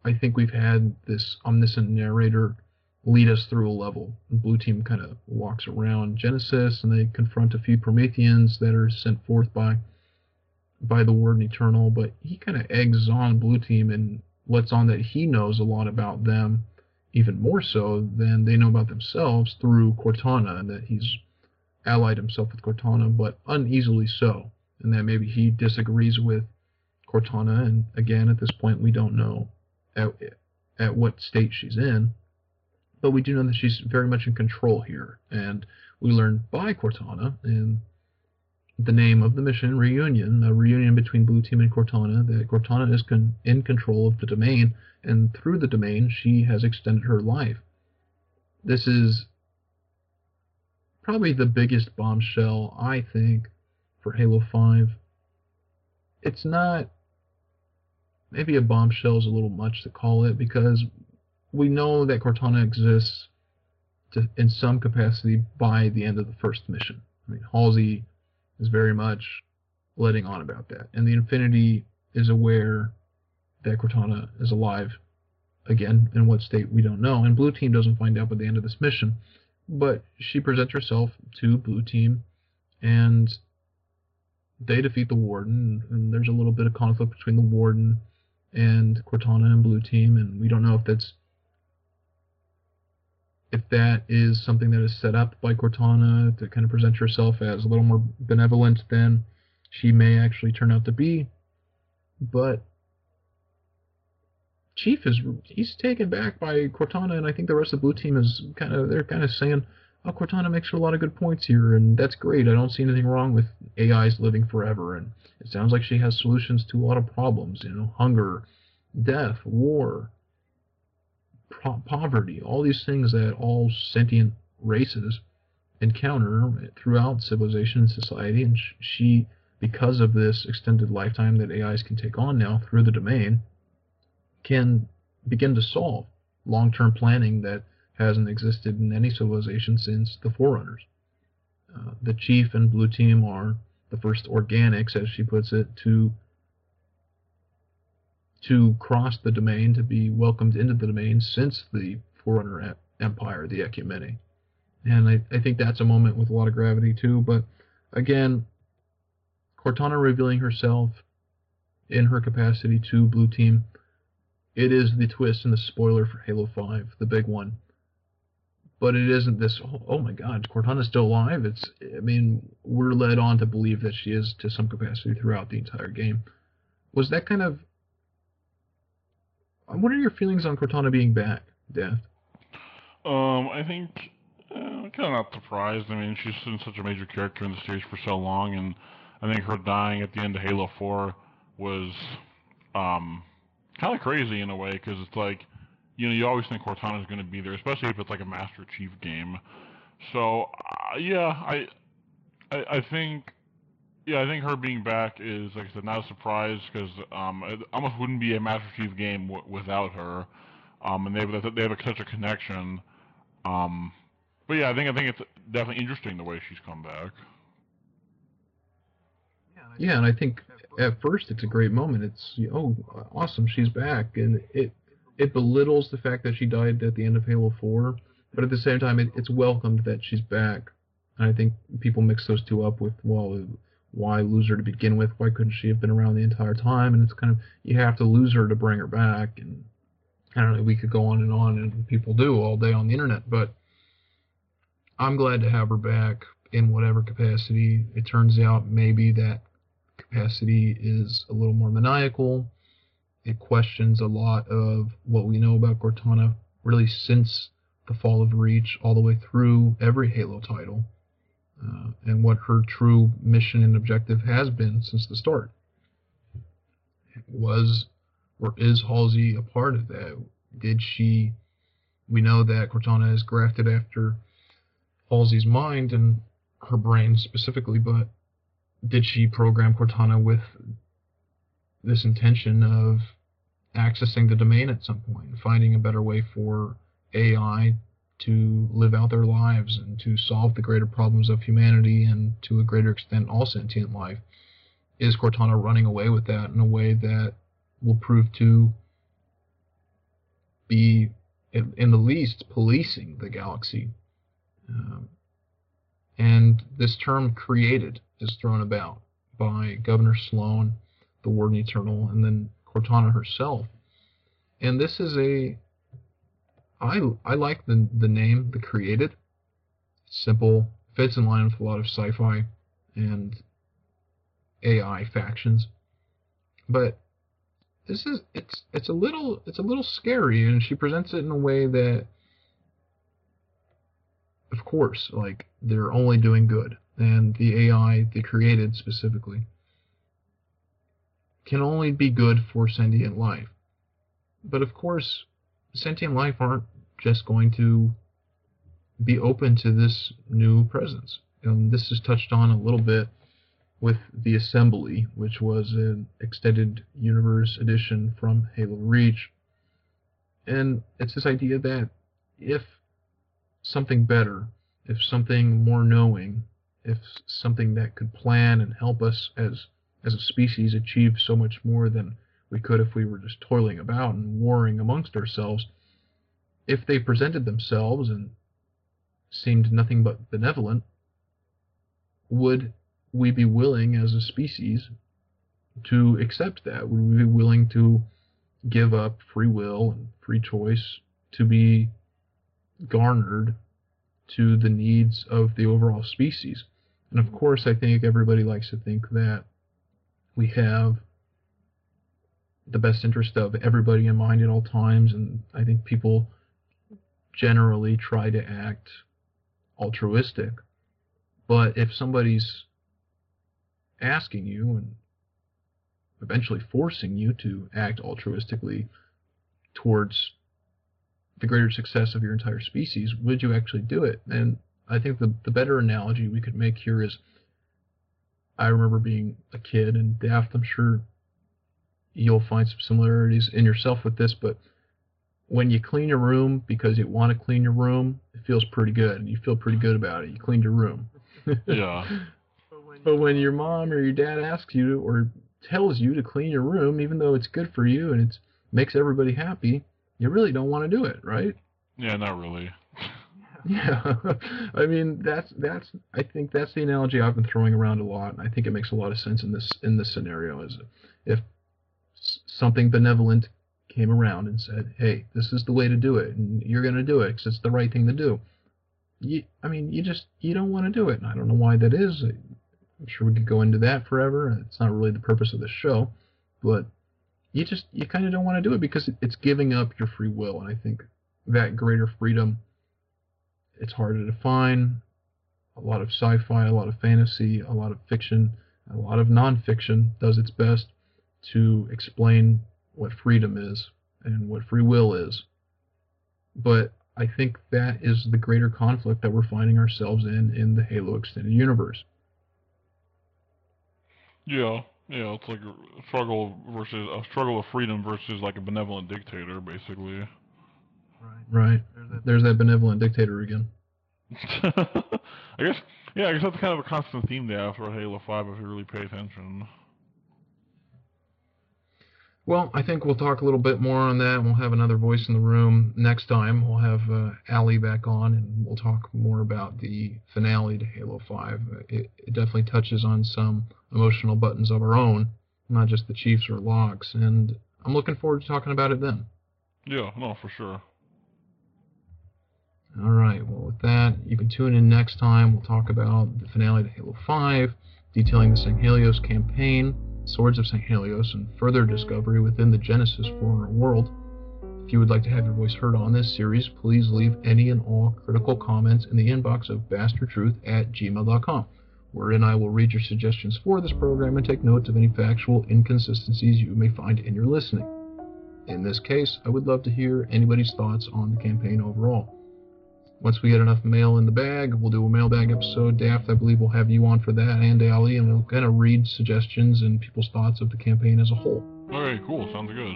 I think we've had this omniscient narrator lead us through a level. And Blue Team kind of walks around Genesis, and they confront a few Prometheans that are sent forth by by the Warden Eternal, but he kind of eggs on Blue Team and lets on that he knows a lot about them, even more so than they know about themselves, through Cortana, and that he's allied himself with Cortana, but uneasily so, and that maybe he disagrees with Cortana, and again, at this point, we don't know at, at what state she's in, but we do know that she's very much in control here, and we learn by Cortana, in the name of the mission, Reunion, a reunion between Blue Team and Cortana, that Cortana is con- in control of the domain, and through the domain, she has extended her life. This is probably the biggest bombshell, I think, for Halo five. It's not, maybe a bombshell is a little much to call it, because we know that Cortana exists to, in some capacity by the end of the first mission. I mean, Halsey is very much letting on about that, and the Infinity is aware that Cortana is alive, again, in what state, we don't know, and Blue Team doesn't find out by the end of this mission. But she presents herself to Blue Team, and they defeat the Warden, and there's a little bit of conflict between the Warden and Cortana and Blue Team, and we don't know if that's if that is something that is set up by Cortana to kind of present herself as a little more benevolent than she may actually turn out to be. But Chief is, he's taken back by Cortana, and I think the rest of the Blue Team is kind of, they're kind of saying, oh, Cortana makes a lot of good points here, and that's great. I don't see anything wrong with A Is living forever, and it sounds like she has solutions to a lot of problems, you know, hunger, death, war, po- poverty, all these things that all sentient races encounter throughout civilization and society, and she, because of this extended lifetime that A Is can take on now through the domain, can begin to solve long-term planning that hasn't existed in any civilization since the Forerunners. Uh, the Chief and Blue Team are the first organics, as she puts it, to to cross the domain, to be welcomed into the domain since the Forerunner Empire, the Ecumene. And I, I think that's a moment with a lot of gravity too, but again, Cortana revealing herself in her capacity to Blue Team, it is the twist and the spoiler for Halo five, the big one. But it isn't this, oh, oh my god, Cortana's still alive? It's, I mean, we're led on to believe that she is to some capacity throughout the entire game. Was that kind of... What are your feelings on Cortana being back, Daft? Um, I think... Uh, I'm kind of not surprised. I mean, she's been such a major character in the series for so long, and I think her dying at the end of Halo four was um, kind of crazy in a way, because it's like, you know, you always think Cortana's going to be there, especially if it's like a Master Chief game. So, uh, yeah, I, I, I think, yeah, I think her being back is, like I said, not a surprise, because um, it almost wouldn't be a Master Chief game w without her, um, and they have, they have such a connection. Um, But yeah, I think I think it's definitely interesting the way she's come back. Yeah, and I think at first it's a great moment. It's, oh, awesome, she's back, and it it belittles the fact that she died at the end of Halo four. But at the same time, it, it's welcomed that she's back. And I think people mix those two up with, well, why lose her to begin with? Why couldn't she have been around the entire time? And it's kind of, you have to lose her to bring her back. And I don't know, we could go on and on, and people do all day on the internet, but I'm glad to have her back in whatever capacity. It turns out maybe that capacity is a little more maniacal. It questions a lot of what we know about Cortana really since the fall of Reach all the way through every Halo title, uh, and what her true mission and objective has been since the start. Was or is Halsey a part of that? Did she... We know that Cortana is grafted after Halsey's mind and her brain specifically, but did she program Cortana with this intention of accessing the domain at some point, finding a better way for A I to live out their lives and to solve the greater problems of humanity and, to a greater extent, all sentient life? Is Cortana running away with that in a way that will prove to be, in the least, policing the galaxy? Um, and this term "created" is thrown about by Governor Sloan, the Warden Eternal, and then Cortana herself. And this is a... I, I like the, the name, the Created. It's simple, fits in line with a lot of sci-fi and A I factions. But this is it's it's a little it's a little scary, and she presents it in a way that, of course, like, they're only doing good, and the A I, the Created specifically, can only be good for sentient life. But of course, sentient life aren't just going to be open to this new presence. And this is touched on a little bit with the Assembly, which was an extended universe edition from Halo Reach. And it's this idea that if something better, if something more knowing, if something that could plan and help us as as a species achieve so much more than we could if we were just toiling about and warring amongst ourselves, if they presented themselves and seemed nothing but benevolent, would we be willing as a species to accept that? Would we be willing to give up free will and free choice to be garnered to the needs of the overall species? And of course, I think everybody likes to think that we have the best interest of everybody in mind at all times, and I think people generally try to act altruistic. But if somebody's asking you and eventually forcing you to act altruistically towards the greater success of your entire species, would you actually do it? And I think the, the better analogy we could make here is, I remember being a kid, and Daft, I'm sure you'll find some similarities in yourself with this, but when you clean your room because you want to clean your room, it feels pretty good, and you feel pretty good about it. You cleaned your room. Yeah. But when, but when your mom or your dad asks you to, or tells you to clean your room, even though it's good for you and it makes everybody happy, you really don't want to do it, right? Yeah, not really. Yeah, I mean, that's that's. I think that's the analogy I've been throwing around a lot, and I think it makes a lot of sense in this in this scenario. Is if something benevolent came around and said, "Hey, this is the way to do it, and you're going to do it because it's the right thing to do," you, I mean, you just you don't want to do it, and I don't know why that is. I'm sure we could go into that forever, and it's not really the purpose of this show, but you just you kind of don't want to do it because it's giving up your free will, and I think that greater freedom. It's harder to define. A lot of sci-fi, a lot of fantasy, a lot of fiction, a lot of non-fiction does its best to explain what freedom is and what free will is. But I think that is the greater conflict that we're finding ourselves in in the Halo Extended Universe. Yeah, yeah, it's like a struggle versus a struggle of freedom versus like a benevolent dictator, basically. Right. Right. There's that, There's that benevolent dictator again. I guess, yeah, I guess that's kind of a constant theme there for Halo five if you really pay attention. Well, I think we'll talk a little bit more on that. We'll have another voice in the room next time. We'll have uh, Ali back on, and we'll talk more about the finale to Halo five. It, it definitely touches on some emotional buttons of our own, not just the Chiefs or Locke's, and I'm looking forward to talking about it then. Yeah, no, for sure. All right, well, with that, you can tune in next time. We'll talk about the finale to Halo five, detailing the Sanghelios campaign, Swords of Sanghelios, and further discovery within the Genesis Forerunner world. If you would like to have your voice heard on this series, please leave any and all critical comments in the inbox of bastard truth at gmail dot com, wherein I will read your suggestions for this program and take notes of any factual inconsistencies you may find in your listening. In this case, I would love to hear anybody's thoughts on the campaign overall. Once we get enough mail in the bag, we'll do a mailbag episode. Daft, I believe we'll have you on for that, and Ali, and we'll kind of read suggestions and people's thoughts of the campaign as a whole. All right, cool. Sounds good.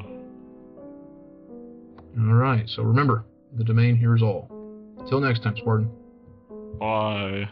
All right, so remember, the domain hears all. Until next time, Spartan. Bye.